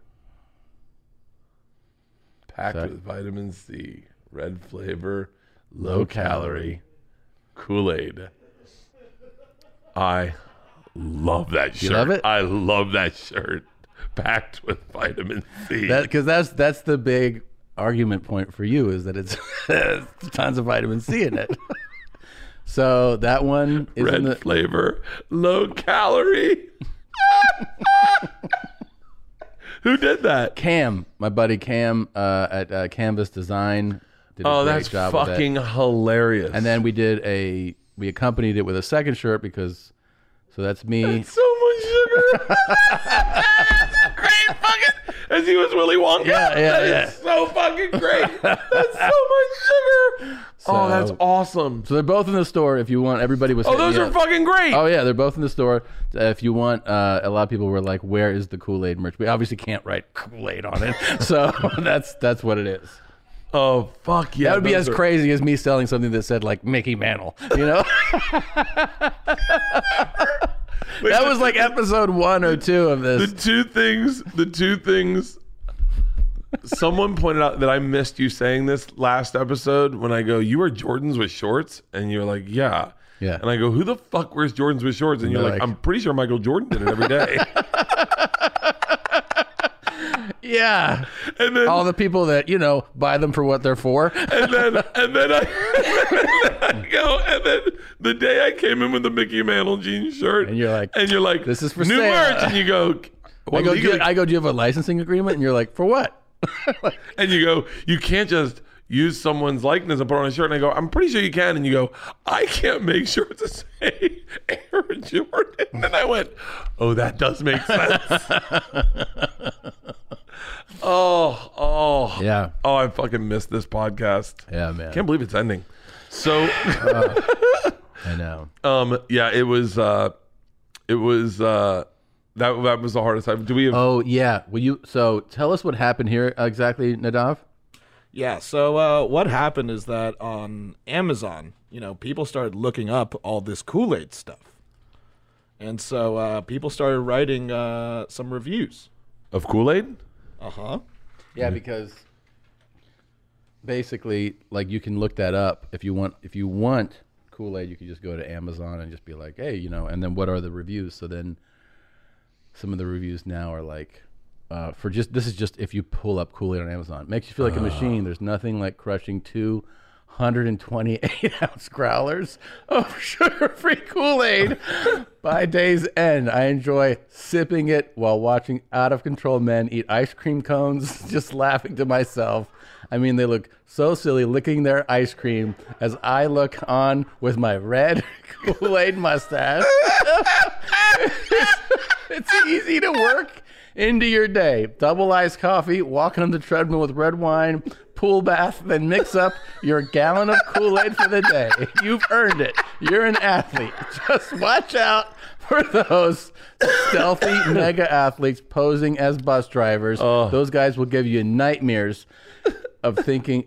Packed with vitamin C, red flavor, low calorie, Kool-Aid. I love that shirt. You love it? I love that shirt. Packed with vitamin C. Because that's the big argument point for you, is that it's tons of vitamin C in it. So that one is red flavor, low calorie. Who did that? Cam, my buddy Cam at Canvas Design. Did a great job with it. Oh, that's fucking hilarious! And then we accompanied it with a second shirt so that's me. That's so much sugar. That's great, fucking. As he was Willy Wonka. Yeah. Is so fucking great. That's so much sugar. So that's awesome. So they're both in the store if you want. Everybody was saying, those are fucking great. Oh, yeah. They're both in the store. If you want, a lot of people were like, where is the Kool-Aid merch? We obviously can't write Kool-Aid on it. So that's what it is. Oh, fuck yeah. That would be as crazy as me selling something that said, like, Mickey Mantle, you know? That was like episode 1 or 2 of this. The two things... Someone pointed out that I missed you saying this last episode when I go, you wear Jordans with shorts? And you're like, yeah. And I go, who the fuck wears Jordans with shorts? And you're like, I'm pretty sure Michael Jordan did it every day. Yeah. And then all the people that, you know, buy them for what they're for. And then I go, and then the day I came in with the Mickey Mantle jean shirt. And you're like, this is for new sale. Merch. And you go, I go, do you have a licensing agreement? And you're like, for what? And you go, you can't just use someone's likeness and put on a shirt. And I go, I'm pretty sure you can. And you go, I can't make shirts to say Aaron Jordan. And I went, that does make sense. Yeah. Oh, I fucking missed this podcast. Yeah, man. Can't believe it's ending. So, I know. Yeah, it was. That was the hardest time. Do we have... Oh, yeah. Will you... So tell us what happened here exactly, Nadav. Yeah. So what happened is that on Amazon, you know, people started looking up all this Kool-Aid stuff. And so people started writing some reviews. Of Kool-Aid? Uh-huh. Yeah, because basically, like, you can look that up. If you want Kool-Aid, you can just go to Amazon and just be like, hey, you know, and then what are the reviews? So then... Some of the reviews now are like, if you pull up Kool-Aid on Amazon, it makes you feel like a machine. There's nothing like crushing 228-ounce growlers of sugar-free Kool-Aid by day's end. I enjoy sipping it while watching out-of-control men eat ice cream cones, just laughing to myself. I mean, they look so silly licking their ice cream as I look on with my red Kool-Aid mustache. It's easy to work into your day. Double iced coffee, walking on the treadmill with red wine, pool bath, then mix up your gallon of Kool-Aid for the day. You've earned it. You're an athlete. Just watch out for those stealthy mega athletes posing as bus drivers. Oh. Those guys will give you nightmares of thinking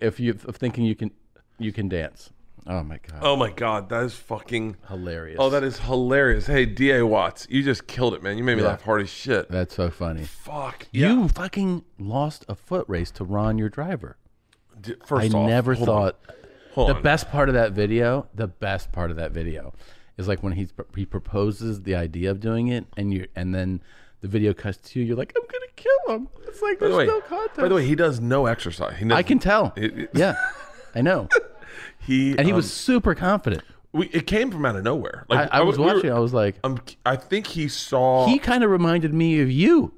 you can dance. Oh my god, that is fucking hilarious. Oh, that is hilarious. Hey, D.A. Watts, you just killed it, man. You made me laugh hard as shit. That's so funny. Fuck. Yeah. You fucking lost a foot race to Ron, your driver. First off, the best part of that video is like when he proposes the idea of doing it, and then the video cuts to you. You're like, I'm gonna kill him. It's like there's no contest. By the way, he does no exercise. I can tell. Yeah, I know. He was super confident. It came from out of nowhere. Like, I was watching. I was like, I think he saw. He kind of reminded me of you.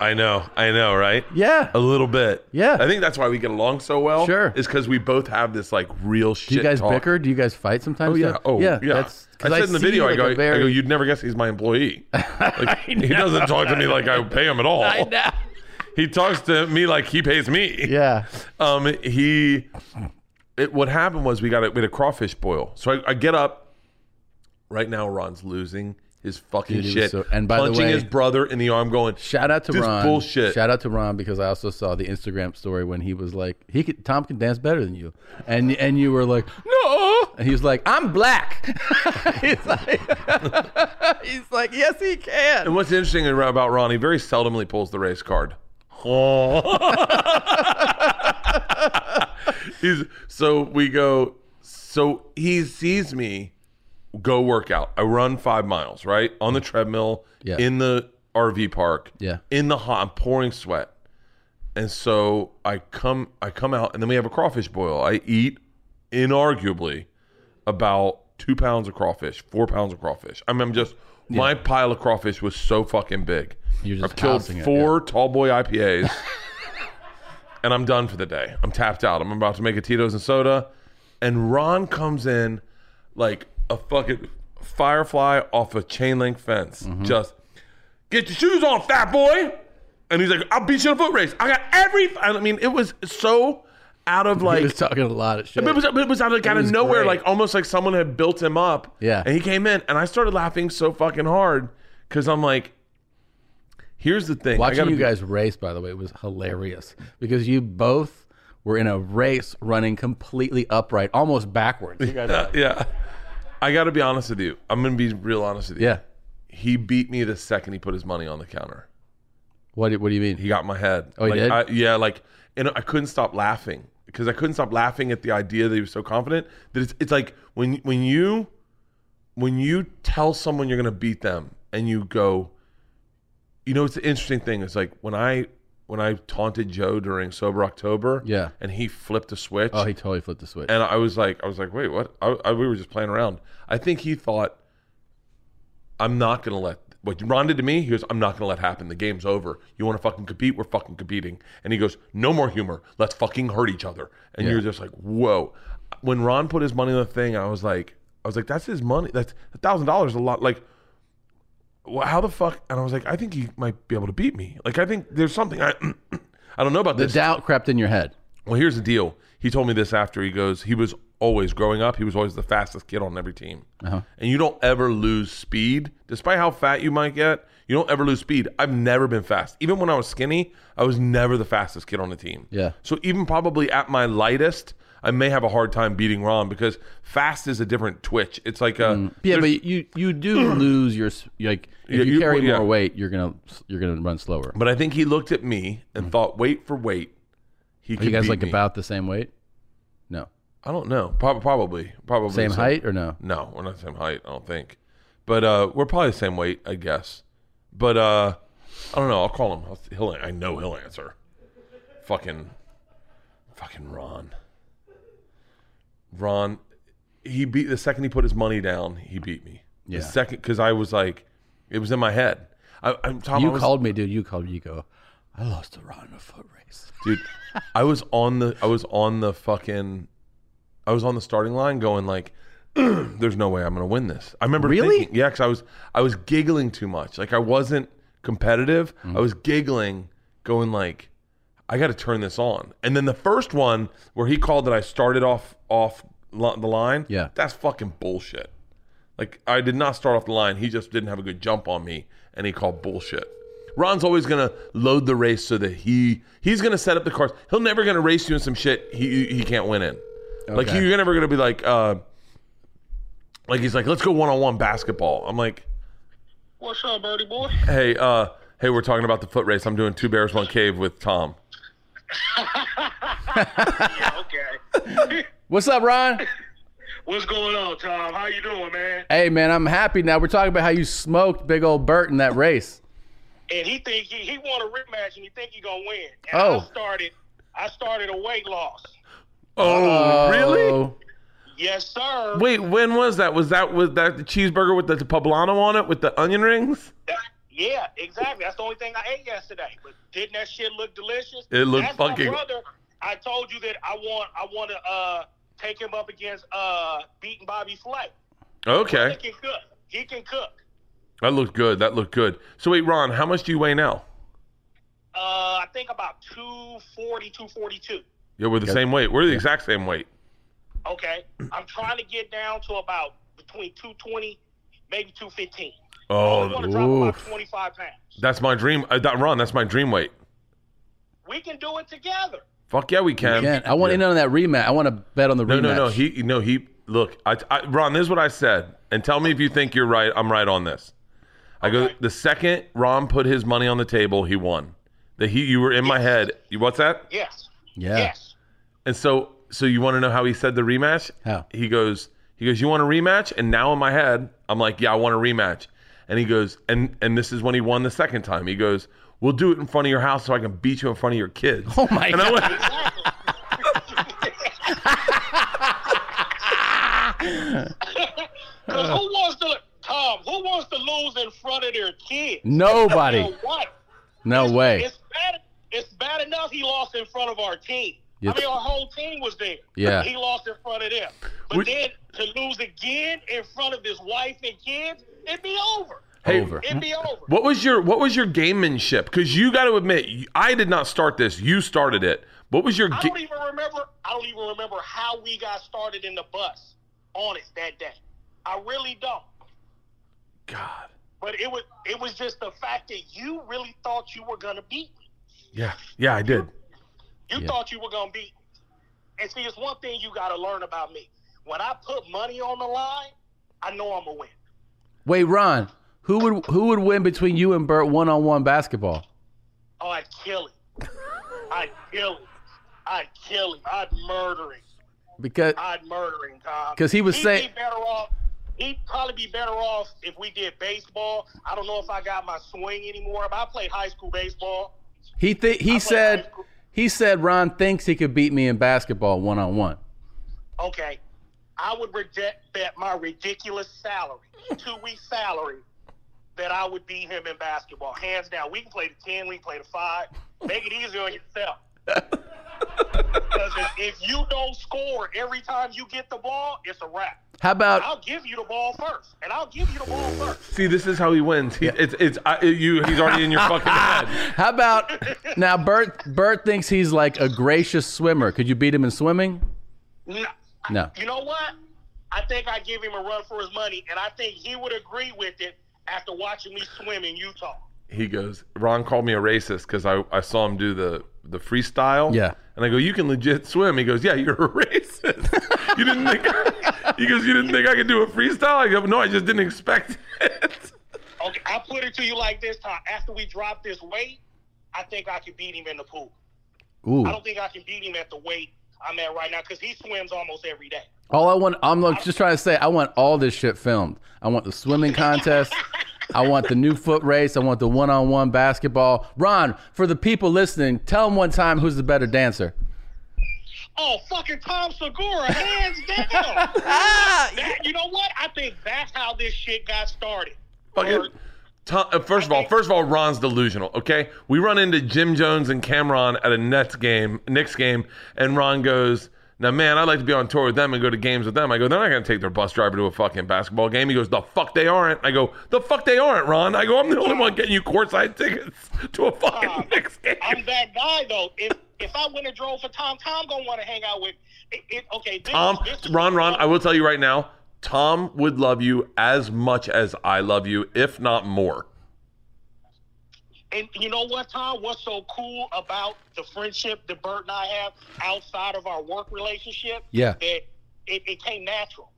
I know, right? Yeah. A little bit. Yeah. I think that's why we get along so well. Sure. Is because we both have this like real shit. Do you guys bicker? Do you guys fight sometimes? Oh, yeah. Oh, yeah. Yeah. That's, I said in the video, like I go, you'd never guess he's my employee. Like, he doesn't talk to me like I pay him at all. I know. He talks to me like he pays me. Yeah. What happened was we had a crawfish boil. So I get up. Right now, Ron's losing his fucking shit. And by the way, punching his brother in the arm, going, shout out to Ron. This bullshit. Shout out to Ron, because I also saw the Instagram story when he was like, Tom can dance better than you. And you were like, no. And he was like, I'm black. he's like, yes, he can. And what's interesting about Ron, he very seldomly pulls the race card. So he sees me go work out. I run 5 miles, right? On the treadmill, yeah. In the RV park, yeah. In the hot, I'm pouring sweat. And so I come out, and then we have a crawfish boil. I eat, inarguably, about 2 pounds of crawfish, 4 pounds of crawfish. I mean, my pile of crawfish was so fucking big. I've killed four tall boy IPAs, and I'm done for the day. I'm tapped out. I'm about to make a Tito's and soda, and Ron comes in like a fucking firefly off a chain link fence. Mm-hmm. Just, get your shoes on, fat boy. And he's like, I'll beat you in a foot race. I got it was so out of like. He was talking a lot of shit. It was out of nowhere, great. Like almost like someone had built him up. Yeah. And he came in, and I started laughing so fucking hard because I'm like, here's the thing. Watching you guys race, by the way, was hilarious because you both were in a race running completely upright, almost backwards. You guys yeah. I got to be honest with you. I'm going to be real honest with you. Yeah. He beat me the second he put his money on the counter. What do you mean? He got my head. Oh, he did? And I couldn't stop laughing because I couldn't stop laughing at the idea that he was so confident that it's like when you tell someone you're going to beat them and you go, it's the interesting thing. It's like when I taunted Joe during Sober October, yeah, and he flipped a switch. Oh, he totally flipped the switch. And I was like, wait, what? We were just playing around. I think he thought, I'm not gonna let what Ron did to me. He goes, I'm not gonna let happen. The game's over. You want to fucking compete? We're fucking competing. And he goes, no more humor. Let's fucking hurt each other. And You're just like, whoa. When Ron put his money on the thing, I was like, that's his money. That's $1,000. A lot. Like, how the fuck? And I was like, I think he might be able to beat me. Like, I think there's something I don't know about this. The doubt crept in your head. Well, here's the deal. He told me this after. He goes, growing up, he was always the fastest kid on every team. Uh-huh. And you don't ever lose speed. Despite how fat you might get, you don't ever lose speed. I've never been fast. Even when I was skinny, I was never the fastest kid on the team. Yeah. So even probably at my lightest, I may have a hard time beating Ron because fast is a different twitch. It's like but you do lose your like if you carry more weight, you're gonna run slower. But I think he looked at me and thought weight for weight, he could beat me. Are you guys like about the same weight? No, I don't know. Probably same height or no? No, we're not the same height. I don't think, but we're probably the same weight, I guess. But I don't know. I'll call him. I know he'll answer. Fucking Ron. Ron, he beat the second he put his money down. He beat me. Yeah. The second, because I was like, it was in my head. Called me, dude. You called me. You go, I lost to Ron in a foot race, dude. I was on the starting line, going like, there's no way I'm gonna win this. I remember thinking, yeah, because I was giggling too much. Like I wasn't competitive. Mm-hmm. I was giggling, going like, I got to turn this on. And then the first one where he called that I started off the line, yeah, that's fucking bullshit. Like, I did not start off the line. He just didn't have a good jump on me, and he called bullshit. Ron's always going to load the race so that he's going to set up the cars. He'll never going to race you in some shit he can't win in. Okay. Like, you're never going to be like he's like, let's go one-on-one basketball. I'm like, what's up, birdie boy? Hey, we're talking about the foot race. I'm doing Two Bears, One Cave with Tom. Yeah, okay. What's up, Ron? What's going on, Tom? How you doing, man? Hey, man, I'm happy now. We're talking about how you smoked big old Bert in that race. And he think he won a rematch, and he think he gonna win. And I started a weight loss. Oh, really? Yes, sir. Wait, when was that? Was that the cheeseburger with the poblano on it with the onion rings? Yeah, exactly. That's the only thing I ate yesterday. But didn't that shit look delicious? It looked funky. My brother, I told you that I want to take him up against beating Bobby Flay. Okay. He can cook. That looked good. So, wait, Ron, how much do you weigh now? I think about 240, 242. Yeah, we're the same weight. We're the exact same weight. Okay. I'm trying to get down to about between 220, maybe 215. Oh, I want to drop about 25 pounds. That's my dream. Ron, that's my dream weight. We can do it together. Fuck yeah, we can. I want in on that rematch. I want to bet on the rematch. No. Look, Ron, this is what I said. And tell me if you think you're right. I'm right on this. I go, the second Ron put his money on the table, he won. You were in my head. What's that? Yes. Yeah. Yes. And so you want to know how he said the rematch? How? He goes, you want a rematch? And now in my head, I'm like, yeah, I want a rematch. And he goes, and this is when he won the second time. He goes, we'll do it in front of your house so I can beat you in front of your kids. Oh, my God. Because who wants to lose in front of their kids? Nobody. No way. It's bad enough he lost in front of our team. Yes. I mean, our whole team was there. Yeah. He lost in front of them. But then to lose again in front of his wife and kids, it'd be over. It'd be over. What was your gamemanship? Because you got to admit, I did not start this. You started it. What was your? I don't even remember how we got started in the bus. Honest, that day, I really don't. God. But it was just the fact that you really thought you were gonna beat me. Yeah, I did. You thought you were gonna beat me. And see, it's one thing you gotta learn about me. When I put money on the line, I know I'm gonna win. Wait, Ron, who would win between you and Bert 1-on-1 basketball? Oh, I'd kill him. I'd murder him. Because I'd murder him, Tom. Because he was saying he'd probably be better off if we did baseball. I don't know if I got my swing anymore, but I played high school baseball. He said Ron thinks he could beat me in basketball 1-on-1. Okay, I would bet my ridiculous salary, 2 weeks salary, that I would beat him in basketball, hands down. We can play the 10, we can play the 5. Make it easier on yourself. Because if you don't score every time you get the ball, it's a wrap. How about I'll give you the ball first, See, this is how he wins. He's already in your fucking head. How about now? Bert thinks he's like a gracious swimmer. Could you beat him in swimming? No. You know what? I think I give him a run for his money, and I think he would agree with it after watching me swim in Utah. He goes, Ron called me a racist because I saw him do the freestyle. Yeah. And I go, you can legit swim. He goes, yeah, you're a racist. You didn't think I could do a freestyle? I go, no, I just didn't expect it. Okay, I put it to you like this, Tom. After we drop this weight, I think I can beat him in the pool. Ooh. I don't think I can beat him at the weight I'm at right now because he swims almost every day. I want all this shit filmed. I want the swimming contest. I want the new foot race. I want the 1-on-1 basketball. Ron, for the people listening, tell them one time who's the better dancer. Oh, fucking Tom Segura, hands down. You know what? I think that's how this shit got started. First of all, Ron's delusional, okay? We run into Jim Jones and Cameron at a Knicks game, and Ron goes, now, man, I'd like to be on tour with them and go to games with them. I go, they're not going to take their bus driver to a fucking basketball game. He goes, the fuck they aren't. I go, the fuck they aren't, Ron. I go, I'm the only one getting you courtside tickets to a fucking Knicks game. I'm that guy, though. If I went and drove for Tom going to want to hang out with Ron, I will tell you right now, Tom would love you as much as I love you, if not more. And you know what, Tom? What's so cool about the friendship that Bert and I have outside of our work relationship? Yeah. That it came natural.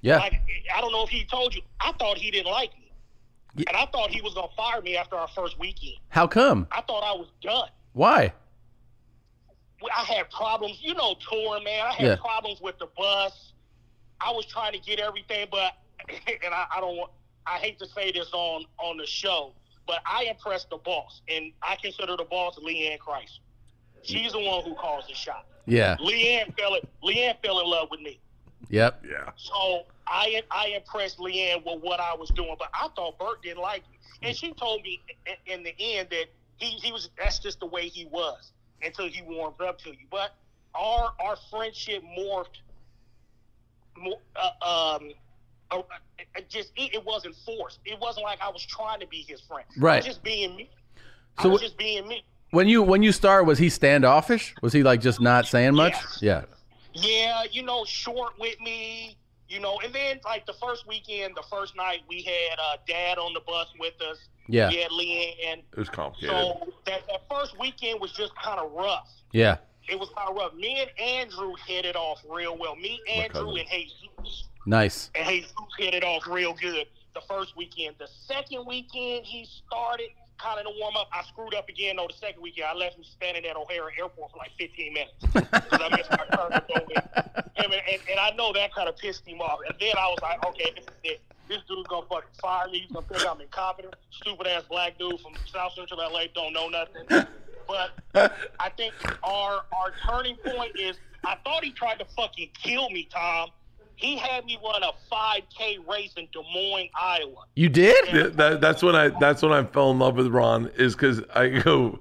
Yeah. Like, I don't know if he told you. I thought he didn't like me. Yeah. And I thought he was going to fire me after our first weekend. How come? I thought I was done. Why? I had problems. You know, touring, man. I had problems with the bus. I was trying to get everything, but I hate to say this on the show, but I impressed the boss, and I consider the boss Leanne Kreischer. She's the one who calls the shot. Yeah. Leanne fell in love with me. Yep. Yeah. So I impressed Leanne with what I was doing, but I thought Bert didn't like me. And she told me in the end that he was, that's just the way he was until he warmed up to you. But our friendship morphed more, it wasn't forced. It wasn't like I was trying to be his friend. Right. I was just being me. So I was just being me. When you started, was he standoffish? Was he like just not saying much? Yeah. Yeah, short with me. And then like the first weekend, the first night, we had Dad on the bus with us. Yeah. We had Leanne. It was complicated. So that first weekend was just kind of rough. Yeah. It was kind of rough. Me and Andrew hit it off real well. Me, Andrew, and Hey Zeus. Nice. And Hey Zeus hit it off real good the first weekend. The second weekend, he started kind of to warm up. I screwed up again, though, the second weekend. I left him standing at O'Hare Airport for like 15 minutes. Because I missed my turn to go in. And I know that kind of pissed him off. And then I was like, okay, this is it. This dude's going to fucking fire me. He's going to think I'm incompetent. Stupid-ass black dude from South Central L.A. don't know nothing. But I think our turning point is, I thought he tried to fucking kill me, Tom. He had me run a 5K race in Des Moines, Iowa. You did? That's when I fell in love with Ron, is because I go,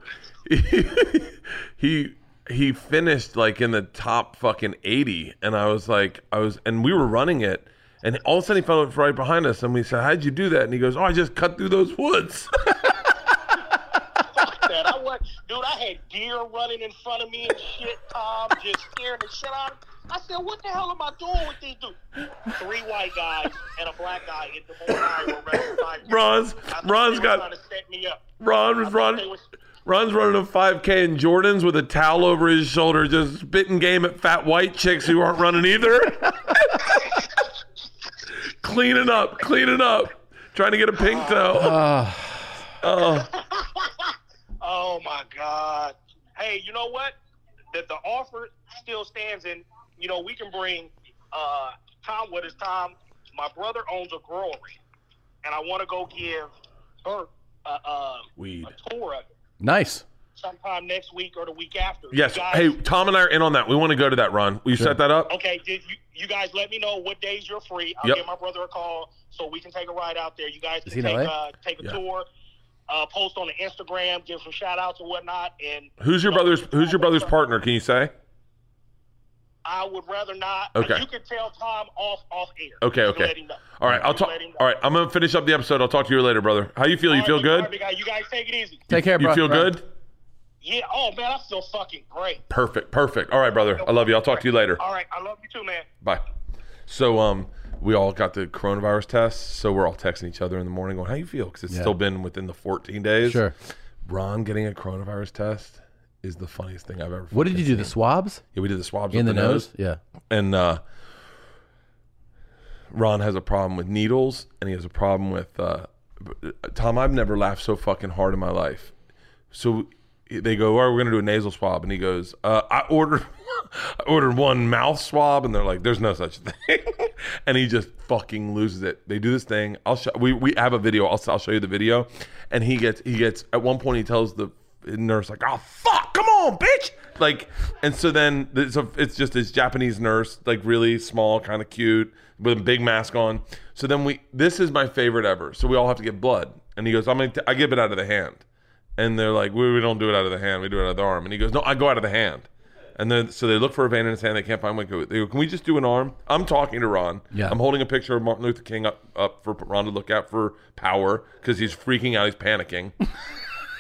he finished like in the top fucking 80, and I was, and we were running it, and all of a sudden he fell right behind us, and we said, "How'd you do that?" And he goes, "Oh, I just cut through those woods." Dude, I had deer running in front of me and shit, Tom, just scared the shit out of me. I said, what the hell am I doing with these dudes? 3 white guys and a black guy in Des Moines, Iowa. Ron's got trying to set me up. Ron's running a 5K in Jordans with a towel over his shoulder, just spitting game at fat white chicks who aren't running either. Cleaning up. Trying to get a pink toe. Oh, my God. Hey, you know what? The offer still stands, and, we can bring Tom with us. Tom, my brother owns a grocery, and I want to go give Bert a tour of it. Nice. Sometime next week or the week after. Yes. Guys, hey, Tom and I are in on that. We want to go to that, Ron. Will you set that up? Okay. You guys let me know what days you're free. I'll give my brother a call so we can take a ride out there. You guys can take a tour. Post on the Instagram, give some shout outs and whatnot. And who's your brother's partner? Can you say? I would rather not. Okay. You can tell Tom off air. Okay. Let him know. All right, all right, I'm gonna finish up the episode. I'll talk to you later, brother. How you feel? All you feel good? You guys take it easy. Take care, bro. You feel good? Yeah. Oh man, I feel fucking great. Perfect. All right, brother. I love you. I'll talk to you later. All right, I love you too, man. Bye. So we all got the coronavirus tests, so we're all texting each other in the morning going, how you feel? Because it's still been within the 14 days. Sure. Ron getting a coronavirus test is the funniest thing I've ever seen. What did you do, the swabs? Yeah, we did the swabs in the nose. Yeah. And Ron has a problem with needles, and he has a problem with, Tom, I've never laughed so fucking hard in my life. So they go, all right, we're going to do a nasal swab. And he goes, I ordered one mouth swab, and they're like, there's no such thing. And he just fucking loses it. They do this thing. We have a video. I'll show you the video. And he gets at one point, he tells the nurse, like, oh, fuck, come on, bitch. Like, and so then it's just this Japanese nurse, like really small, kind of cute, with a big mask on. So then this is my favorite ever. So we all have to get blood. And he goes, I give it out of the hand. And they're like, we don't do it out of the hand. We do it out of the arm. And he goes, no, I go out of the hand. And then so they look for a vein in his hand. They can't find one. They go, can we just do an arm? I'm talking to Ron. Yeah. I'm holding a picture of Martin Luther King up for Ron to look at for power because he's freaking out. He's panicking.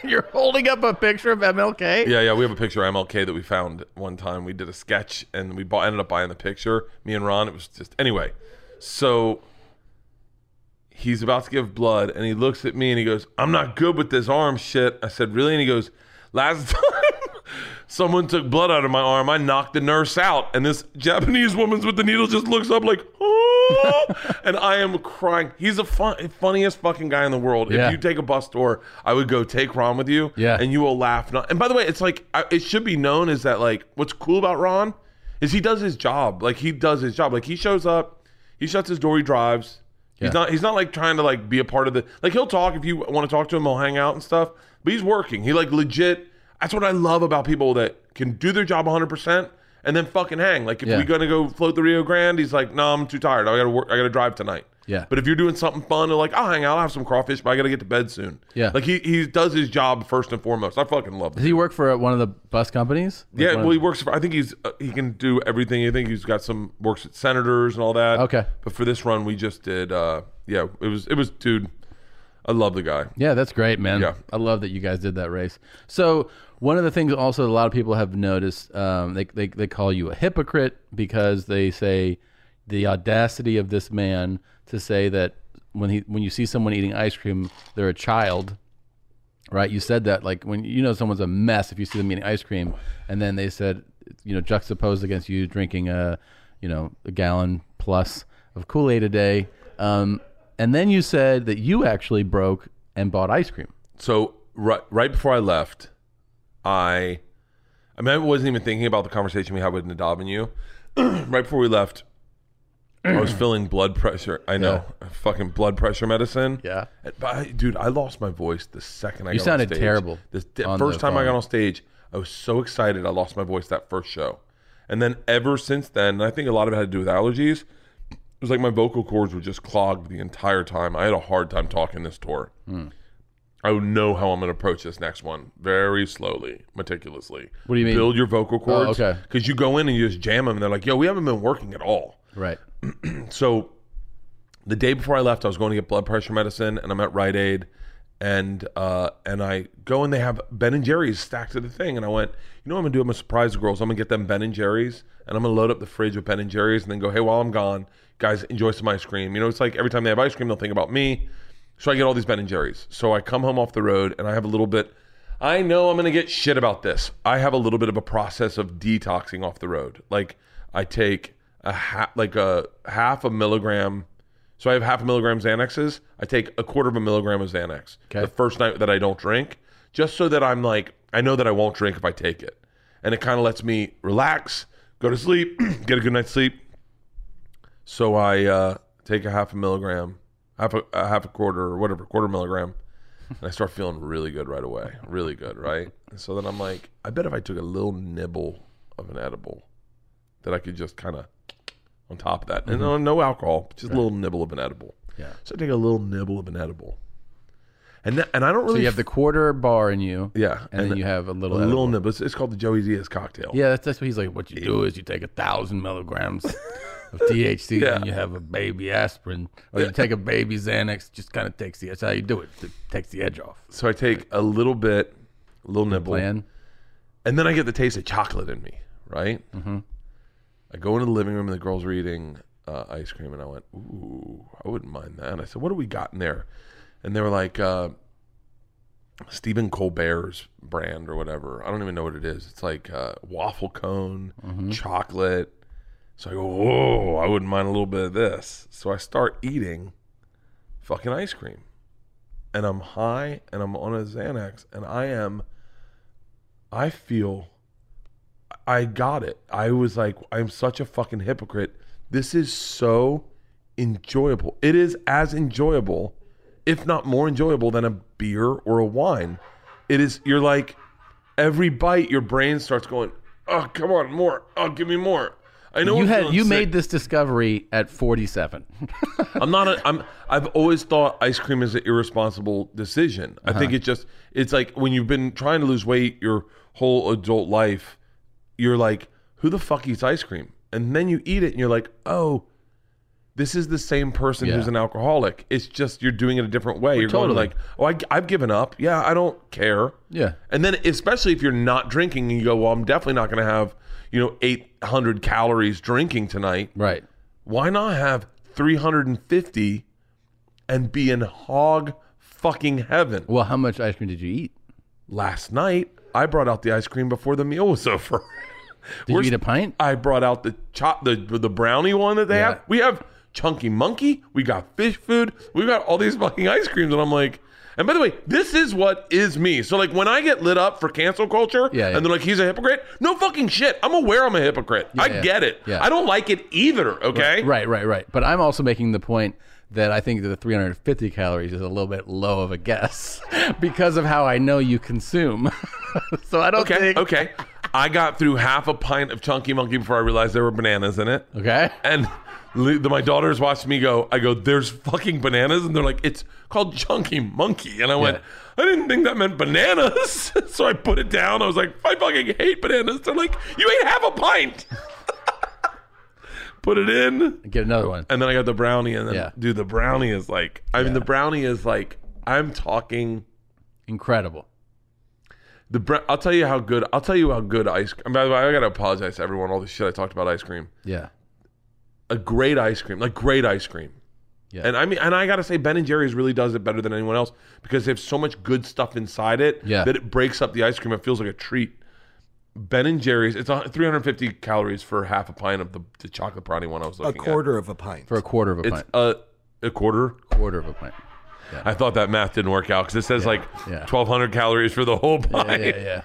You're holding up a picture of MLK? Yeah. We have a picture of MLK that we found one time. We did a sketch, and we ended up buying the picture. Me and Ron. It was just – anyway. So he's about to give blood, and he looks at me, and he goes, I'm not good with this arm shit. I said, really? And he goes, last time someone took blood out of my arm, I knocked the nurse out, and this Japanese woman's with the needle just looks up like, oh, and I am crying. He's the funniest fucking guy in the world. Yeah. If you take a bus tour, I would go take Ron with you, and you will laugh. And by the way, it's like, it should be known is that like, what's cool about Ron is he does his job. Like he does his job. Like he shows up, he shuts his door, he drives. Yeah. He's not like trying to like be a part of the, like he'll talk if you want to talk to him, he'll hang out and stuff, but he's working. He like legit. That's what I love about people that can do their job 100% and then fucking hang. Like, if we're gonna go float the Rio Grande, he's like, no, I'm too tired. I gotta work. I gotta drive tonight. Yeah. But if you're doing something fun, like, I'll hang out, I'll have some crawfish, but I gotta get to bed soon. Yeah. Like, he does his job first and foremost. I fucking love him. Does he work for one of the bus companies? Like, yeah. Well, he works for, I think he's he can do everything. I think he's got some works at Senators and all that. Okay. But for this run, we just did. Yeah. It was dude. I love the guy. Yeah, that's great, man. Yeah. I love that you guys did that race. So one of the things also a lot of people have noticed, they call you a hypocrite because they say the audacity of this man to say that when you see someone eating ice cream, they're a child, right? You said that, like, when you know someone's a mess if you see them eating ice cream, and then they said, you know, juxtaposed against you drinking a gallon plus of Kool-Aid a day. And then you said that you actually broke and bought ice cream. So right before I left, I mean, I wasn't even thinking about the conversation we had with Nadav and you. Right before we left, I was feeling blood pressure. I know. Yeah. Fucking blood pressure medicine. Yeah. Dude, I lost my voice the second I got on stage. You sounded terrible. The first time I got on stage, I was so excited I lost my voice that first show. And then ever since then, and I think a lot of it had to do with allergies, it was like my vocal cords were just clogged the entire time. I had a hard time talking this tour. I would know how I'm going to approach this next one very slowly, meticulously. What do you mean? Build your vocal cords. Oh, okay. Because you go in and you just jam them, and they're like, yo, we haven't been working at all. Right. So the day before I left, I was going to get blood pressure medicine, and I'm at Rite Aid, and I go, and they have Ben and Jerry's stacked to the thing, and I went, you know what I'm going to do? I'm going to surprise the girls. I'm going to get them Ben and Jerry's, and I'm going to load up the fridge with Ben and Jerry's and then go, hey, while I'm gone, guys, enjoy some ice cream. You know, it's like every time they have ice cream, they'll think about me. So I get all these Ben and Jerry's. So I come home off the road, and I have a little bit. I know I'm going to get shit about this. I have a little bit of a process of detoxing off the road. Like, I take a half a milligram. So I have half a milligram Xanaxes. I take a quarter of a milligram of Xanax the first night that I don't drink, just so that I'm like, I know that I won't drink if I take it. And it kind of lets me relax, go to sleep, get a good night's sleep. So I take a half a milligram, half a quarter or whatever, quarter milligram. And I start feeling really good right away. Really good, right? And so then I'm like, I bet if I took a little nibble of an edible that I could just kind of on top of that. And no alcohol, just a little nibble of an edible. Yeah. So I take a little nibble of an edible. And I don't really... So you have the quarter bar in you. Yeah. And then you have a little nibble. It's called the Joey Diaz cocktail. Yeah, that's what he's like. What you do is you take 1,000 milligrams of THC and you have a baby aspirin. Or you take a baby Xanax. Just kind of takes the... That's how you do it. It takes the edge off. So I take a little bit, a little nibble. Plan. And then I get the taste of chocolate in me, right? Mm-hmm. I go into the living room and the girls are eating ice cream, and I went, ooh, I wouldn't mind that. And I said, what do we got in there? And they were like, Stephen Colbert's brand or whatever. I don't even know what it is. It's like waffle cone, chocolate. So I go, whoa, I wouldn't mind a little bit of this. So I start eating fucking ice cream. And I'm high and I'm on a Xanax, and I feel... I got it. I was like, I'm such a fucking hypocrite. This is so enjoyable. It is as enjoyable, if not more enjoyable, than a beer or a wine. It is, you're like, every bite, your brain starts going, oh, come on, more. Oh, give me more. I know you made this discovery at 47. I've always thought ice cream is an irresponsible decision. I think it's like when you've been trying to lose weight your whole adult life, you're like, who the fuck eats ice cream? And then you eat it and you're like, oh, this is the same person who's an alcoholic. It's just you're doing it a different way. You're totally going like, oh, I've given up. Yeah, I don't care. Yeah. And then especially if you're not drinking and you go, well, I'm definitely not going to have, 800 calories drinking tonight. Right. Why not have 350 and be in hog fucking heaven? Well, how much ice cream did you eat? Last night, I brought out the ice cream before the meal was over. Did you eat a pint? I brought out the brownie one that they have. We have Chunky Monkey. We got fish food. We've got all these fucking ice creams. And I'm like, and by the way, this is what is me. So like when I get lit up for cancel culture and they're like, he's a hypocrite. No fucking shit. I'm aware I'm a hypocrite. I get it. Yeah. I don't like it either. Okay. Right. But I'm also making the point that I think that the 350 calories is a little bit low of a guess because of how I know you consume. So I don't think... Okay. I got through half a pint of Chunky Monkey before I realized there were bananas in it. Okay. And my daughters watched me go, I go, there's fucking bananas? And they're like, it's called Chunky Monkey. And I went, I didn't think that meant bananas. So I put it down. I was like, I fucking hate bananas. They're like, you ate half a pint. Put it in. Get another one. And then I got the brownie. And then, dude, the brownie is like, the brownie is like, I'm talking. Incredible. I'll tell you how good. I'll tell you how good ice cream. By the way, I gotta apologize to everyone. All the shit I talked about ice cream. Yeah, a great ice cream, like great ice cream. Yeah, and I mean, and I gotta say, Ben and Jerry's really does it better than anyone else because they have so much good stuff inside it. Yeah. That it breaks up the ice cream. It feels like a treat. Ben and Jerry's. It's 350 calories for half a pint of the chocolate brownie one I was looking at. A quarter of a pint. It's a quarter of a pint. Yeah. I thought that math didn't work out because it says 1,200 calories for the whole pint. Yeah.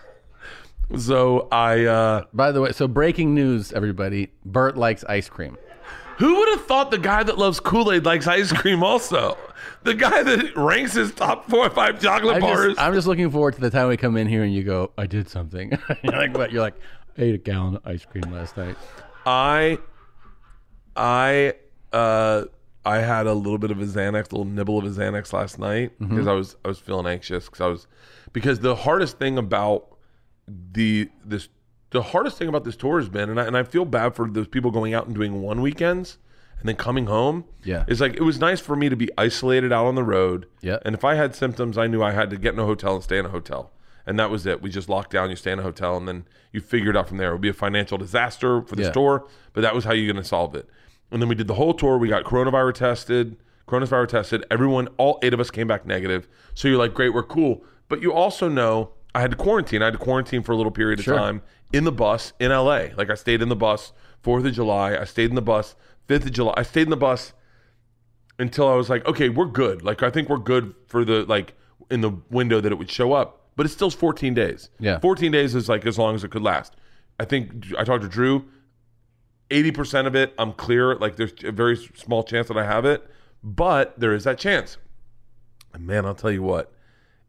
So I... by the way, so breaking news, everybody. Bert likes ice cream. Who would have thought the guy that loves Kool-Aid likes ice cream also? The guy that ranks his top 4 or 5 chocolate bars. I'm just looking forward to the time we come in here and you go, I did something. You're like, what? You're like, I ate a gallon of ice cream last night. I had a little bit of a Xanax, a little nibble of a Xanax last night because I was feeling anxious because the hardest thing about this tour has been, and I feel bad for those people going out and doing one weekends and then coming home. Yeah, it's like it was nice for me to be isolated out on the road. Yeah, and if I had symptoms, I knew I had to get in a hotel and stay in a hotel, and that was it. We just locked down. You stay in a hotel, and then you figure it out from there. It would be a financial disaster for this tour, but that was how you're going to solve it. And then we did the whole tour. We got coronavirus tested. Everyone, all 8 of us came back negative. So you're like, great, we're cool. But you also know I had to quarantine. I had to quarantine for a little period of time in the bus in LA. Like I stayed in the bus 4th of July. I stayed in the bus 5th of July. I stayed in the bus until I was like, okay, we're good. Like I think we're good for the, like in the window that it would show up. But it's still 14 days. Yeah. 14 days is like as long as it could last. I think I talked to Drew. 80% of it, I'm clear. Like, there's a very small chance that I have it. But there is that chance. And, man, I'll tell you what.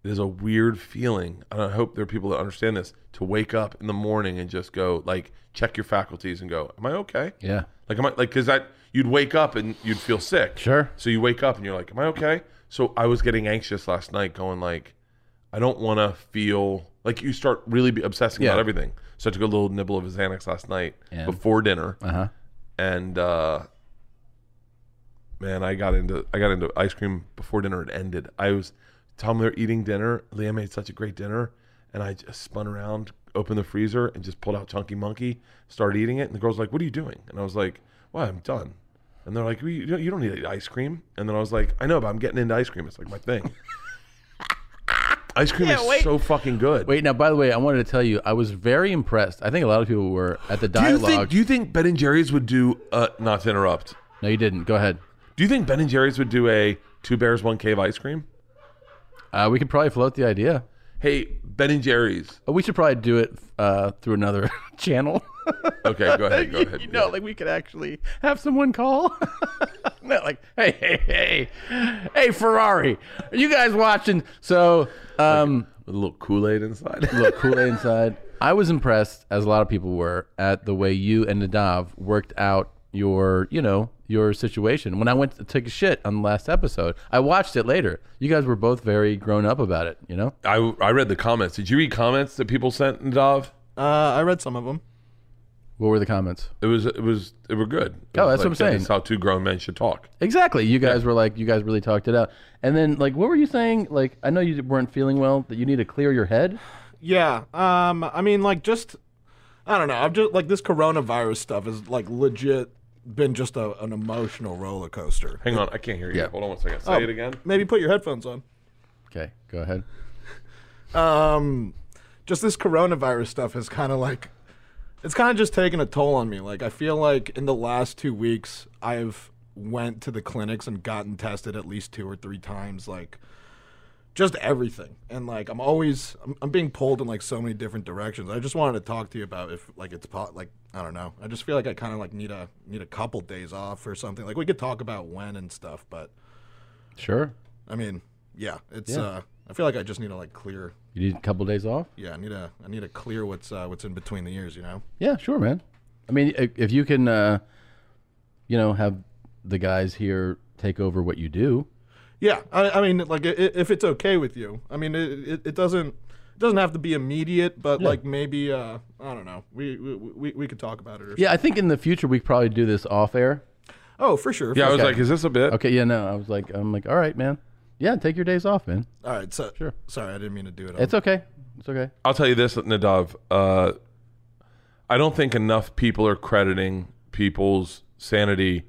It is a weird feeling. And I hope there are people that understand this. To wake up in the morning and just go, like, check your faculties and go, am I okay? Yeah. Like, am I, like, because you'd wake up and you'd feel sick. Sure. So you wake up and you're like, am I okay? So I was getting anxious last night going, like, I don't want to feel, like, you start really obsessing about everything. So I took a little nibble of a Xanax last night before dinner, and man, I got into ice cream before dinner. It ended. I was, Tom, we were eating dinner. Leanne made such a great dinner, and I just spun around, opened the freezer, and just pulled out Chunky Monkey, started eating it. And the girl's like, "What are you doing?" And I was like, "Well, I'm done." And they're like, well, "You don't need ice cream." And then I was like, "I know, but I'm getting into ice cream. It's like my thing." Ice cream is so fucking good. Wait, now, by the way, I wanted to tell you, I was very impressed. I think a lot of people were at the dialogue. Do you think Ben and Jerry's would do, not to interrupt. No, you didn't. Go ahead. Do you think Ben and Jerry's would do a 2 Bears, 1 Cave ice cream? We could probably float the idea. Hey, Ben and Jerry's. Oh, we should probably do it through another channel. Okay, go ahead. You know, like we could actually have someone call. Not like, hey, Ferrari, are you guys watching? So, like a little Kool-Aid inside. I was impressed, as a lot of people were, at the way you and Nadav worked out your situation. When I went to take a shit on the last episode, I watched it later. You guys were both very grown up about it. You know, I read the comments. Did you read comments that people sent, Nadav? I read some of them. What were the comments? It was good. Oh, that's like, what I'm saying. That's how 2 grown men should talk. Exactly. You guys were like, you guys really talked it out. And then, like, what were you saying? Like, I know you weren't feeling well, that you need to clear your head. Yeah. I mean, like, just, I don't know. I've just, like, this coronavirus stuff is, like, legit been just an emotional roller coaster. Hang on, I can't hear you. Yeah. Hold on one second. Say it again. Maybe put your headphones on. Okay, go ahead. Just this coronavirus stuff is kind of like, it's kind of just taking a toll on me. Like, I feel like in the last 2 weeks, I've went to the clinics and gotten tested at least 2 or 3 times, like, just everything. And, like, I'm being pulled in, like, so many different directions. I just wanted to talk to you about if, like, it's, like, I don't know. I just feel like I kind of, like, need a couple days off or something. Like, we could talk about when and stuff, but. Sure. I mean, yeah, it's. I feel like I just need to like clear. You need a couple days off? Yeah, I need to clear what's in between the years, you know? Yeah, sure, man. I mean, if you can, you know, have the guys here take over what you do. Yeah, I mean, like if it's okay with you, I mean, it doesn't have to be immediate, but yeah. Like maybe I don't know, we could talk about it. Or yeah, something. I think in the future we could probably do this off air. Oh, for sure. Yeah, I was like, is this a bit? Okay, yeah, no, I'm like, all right, man. Yeah, take your days off, man. All right, so sure. Sorry, I didn't mean to do it. It's okay. It's okay. I'll tell you this, Nadav. I don't think enough people are crediting people's sanity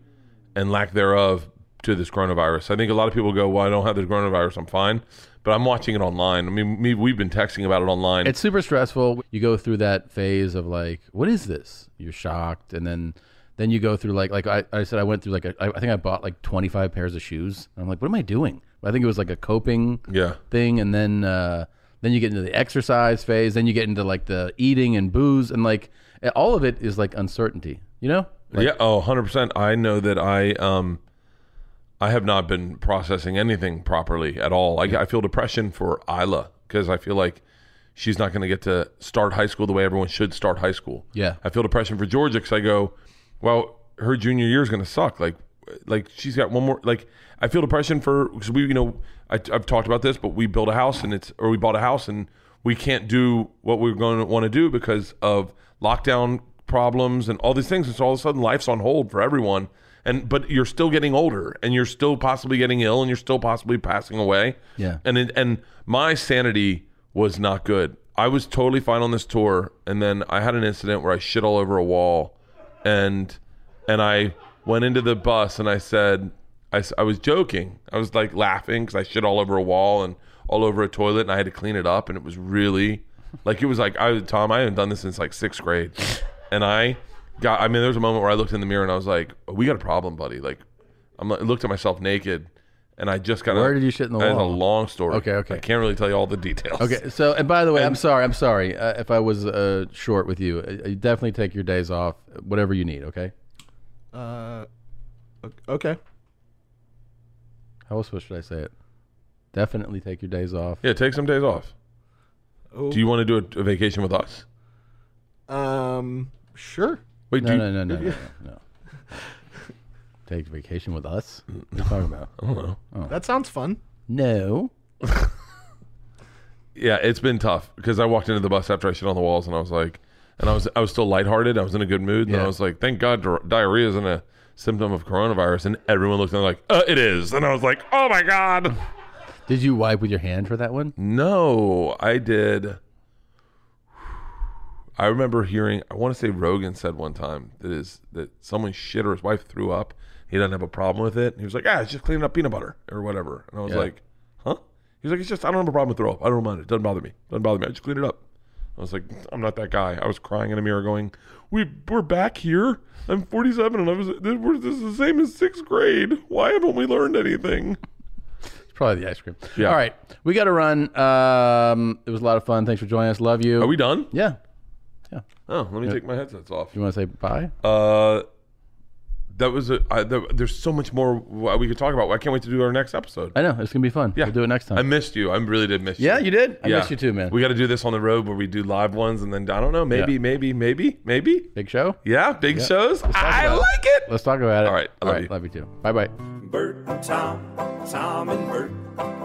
and lack thereof to this coronavirus. I think a lot of people go, well, I don't have the coronavirus, I'm fine. But I'm watching it online. I mean, we've been texting about it online. It's super stressful. You go through that phase of like, what is this? You're shocked. And then you go through like I said, I went through like, I think I bought like 25 pairs of shoes. I'm like, what am I doing? I think it was like a coping thing, and then you get into the exercise phase, then you get into like the eating and booze, and like all of it is like uncertainty, you know? Like, yeah, oh, 100%. I know that I have not been processing anything properly at all. I feel depression for Isla because I feel like she's not going to get to start high school the way everyone should start high school. Yeah, I feel depression for Georgia because I go, well, her junior year is going to suck. Like she's got one more, like I feel depression for, because we, you know, I've talked about this, but we built a house we bought a house and we can't do what we're going to want to do because of lockdown problems and all these things. And so all of a sudden life's on hold for everyone. But you're still getting older and you're still possibly getting ill and you're still possibly passing away. Yeah. And my sanity was not good. I was totally fine on this tour. And then I had an incident where I shit all over a wall and I went into the bus and I said, I was joking. I was like laughing because I shit all over a wall and all over a toilet and I had to clean it up. And it was really like, Tom, I haven't done this since like 6th grade. And there was a moment where I looked in the mirror and I was like, oh, we got a problem, buddy. Like I looked at myself naked and I just got where did you shit in the wall? That's a long story. Okay. I can't really tell you all the details. Okay. So, and by the way, I'm sorry. If I was short with you, definitely take your days off, whatever you need. Okay. Okay. How else should I say it? Definitely take your days off. Yeah, take some days off. Oh. Do you want to do a vacation with us? Sure. Wait, no. Take vacation with us? What are you talking about? I don't know. Oh. That sounds fun. No. Yeah, it's been tough because I walked into the bus after I shit on the walls and I was like, and I was still lighthearted. I was in a good mood. And yeah. I was like, thank God diarrhea isn't a symptom of coronavirus. And everyone looked at me like, it is. And I was like, oh, my God. Did you wipe with your hand for that one? No, I did. I remember hearing, I want to say Rogan said one time that someone shit or his wife threw up. He doesn't have a problem with it. And he was like, it's just cleaning up peanut butter or whatever. And I was like, huh? He was like, it's just, I don't have a problem with throw up. I don't mind it. It doesn't bother me. I just clean it up. I was like, I'm not that guy. I was crying in a mirror going, we're back here. I'm 47 and this is the same as 6th grade. Why haven't we learned anything? It's probably the ice cream. Yeah. All right. We got to run. It was a lot of fun. Thanks for joining us. Love you. Are we done? Yeah. Yeah. Oh, let me take my headsets off. You want to say bye? That was there's so much more we could talk about. I can't wait to do our next episode. I know. It's going to be fun. Yeah. We'll do it next time. I missed you. I really did miss you. Yeah, you did? I missed you too, man. We got to do this on the road where we do live ones and then, I don't know, maybe. Big show? Yeah, big shows. I like it. Let's talk about it. All right. I love you. Love you too. Bye-bye. Bert and Tom and Bert.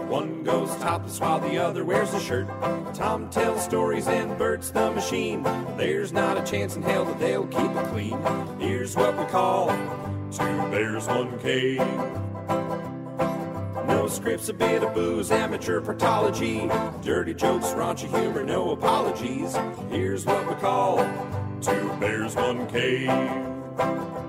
One goes topless while the other wears a shirt. Tom tells stories and Bert's the machine. There's not a chance in hell that they'll keep it clean. Here's what we call Two Bears, One Cave. No scripts, a bit of booze, amateur partology. Dirty jokes, raunchy humor, no apologies. Here's what we call Two Bears, One Cave.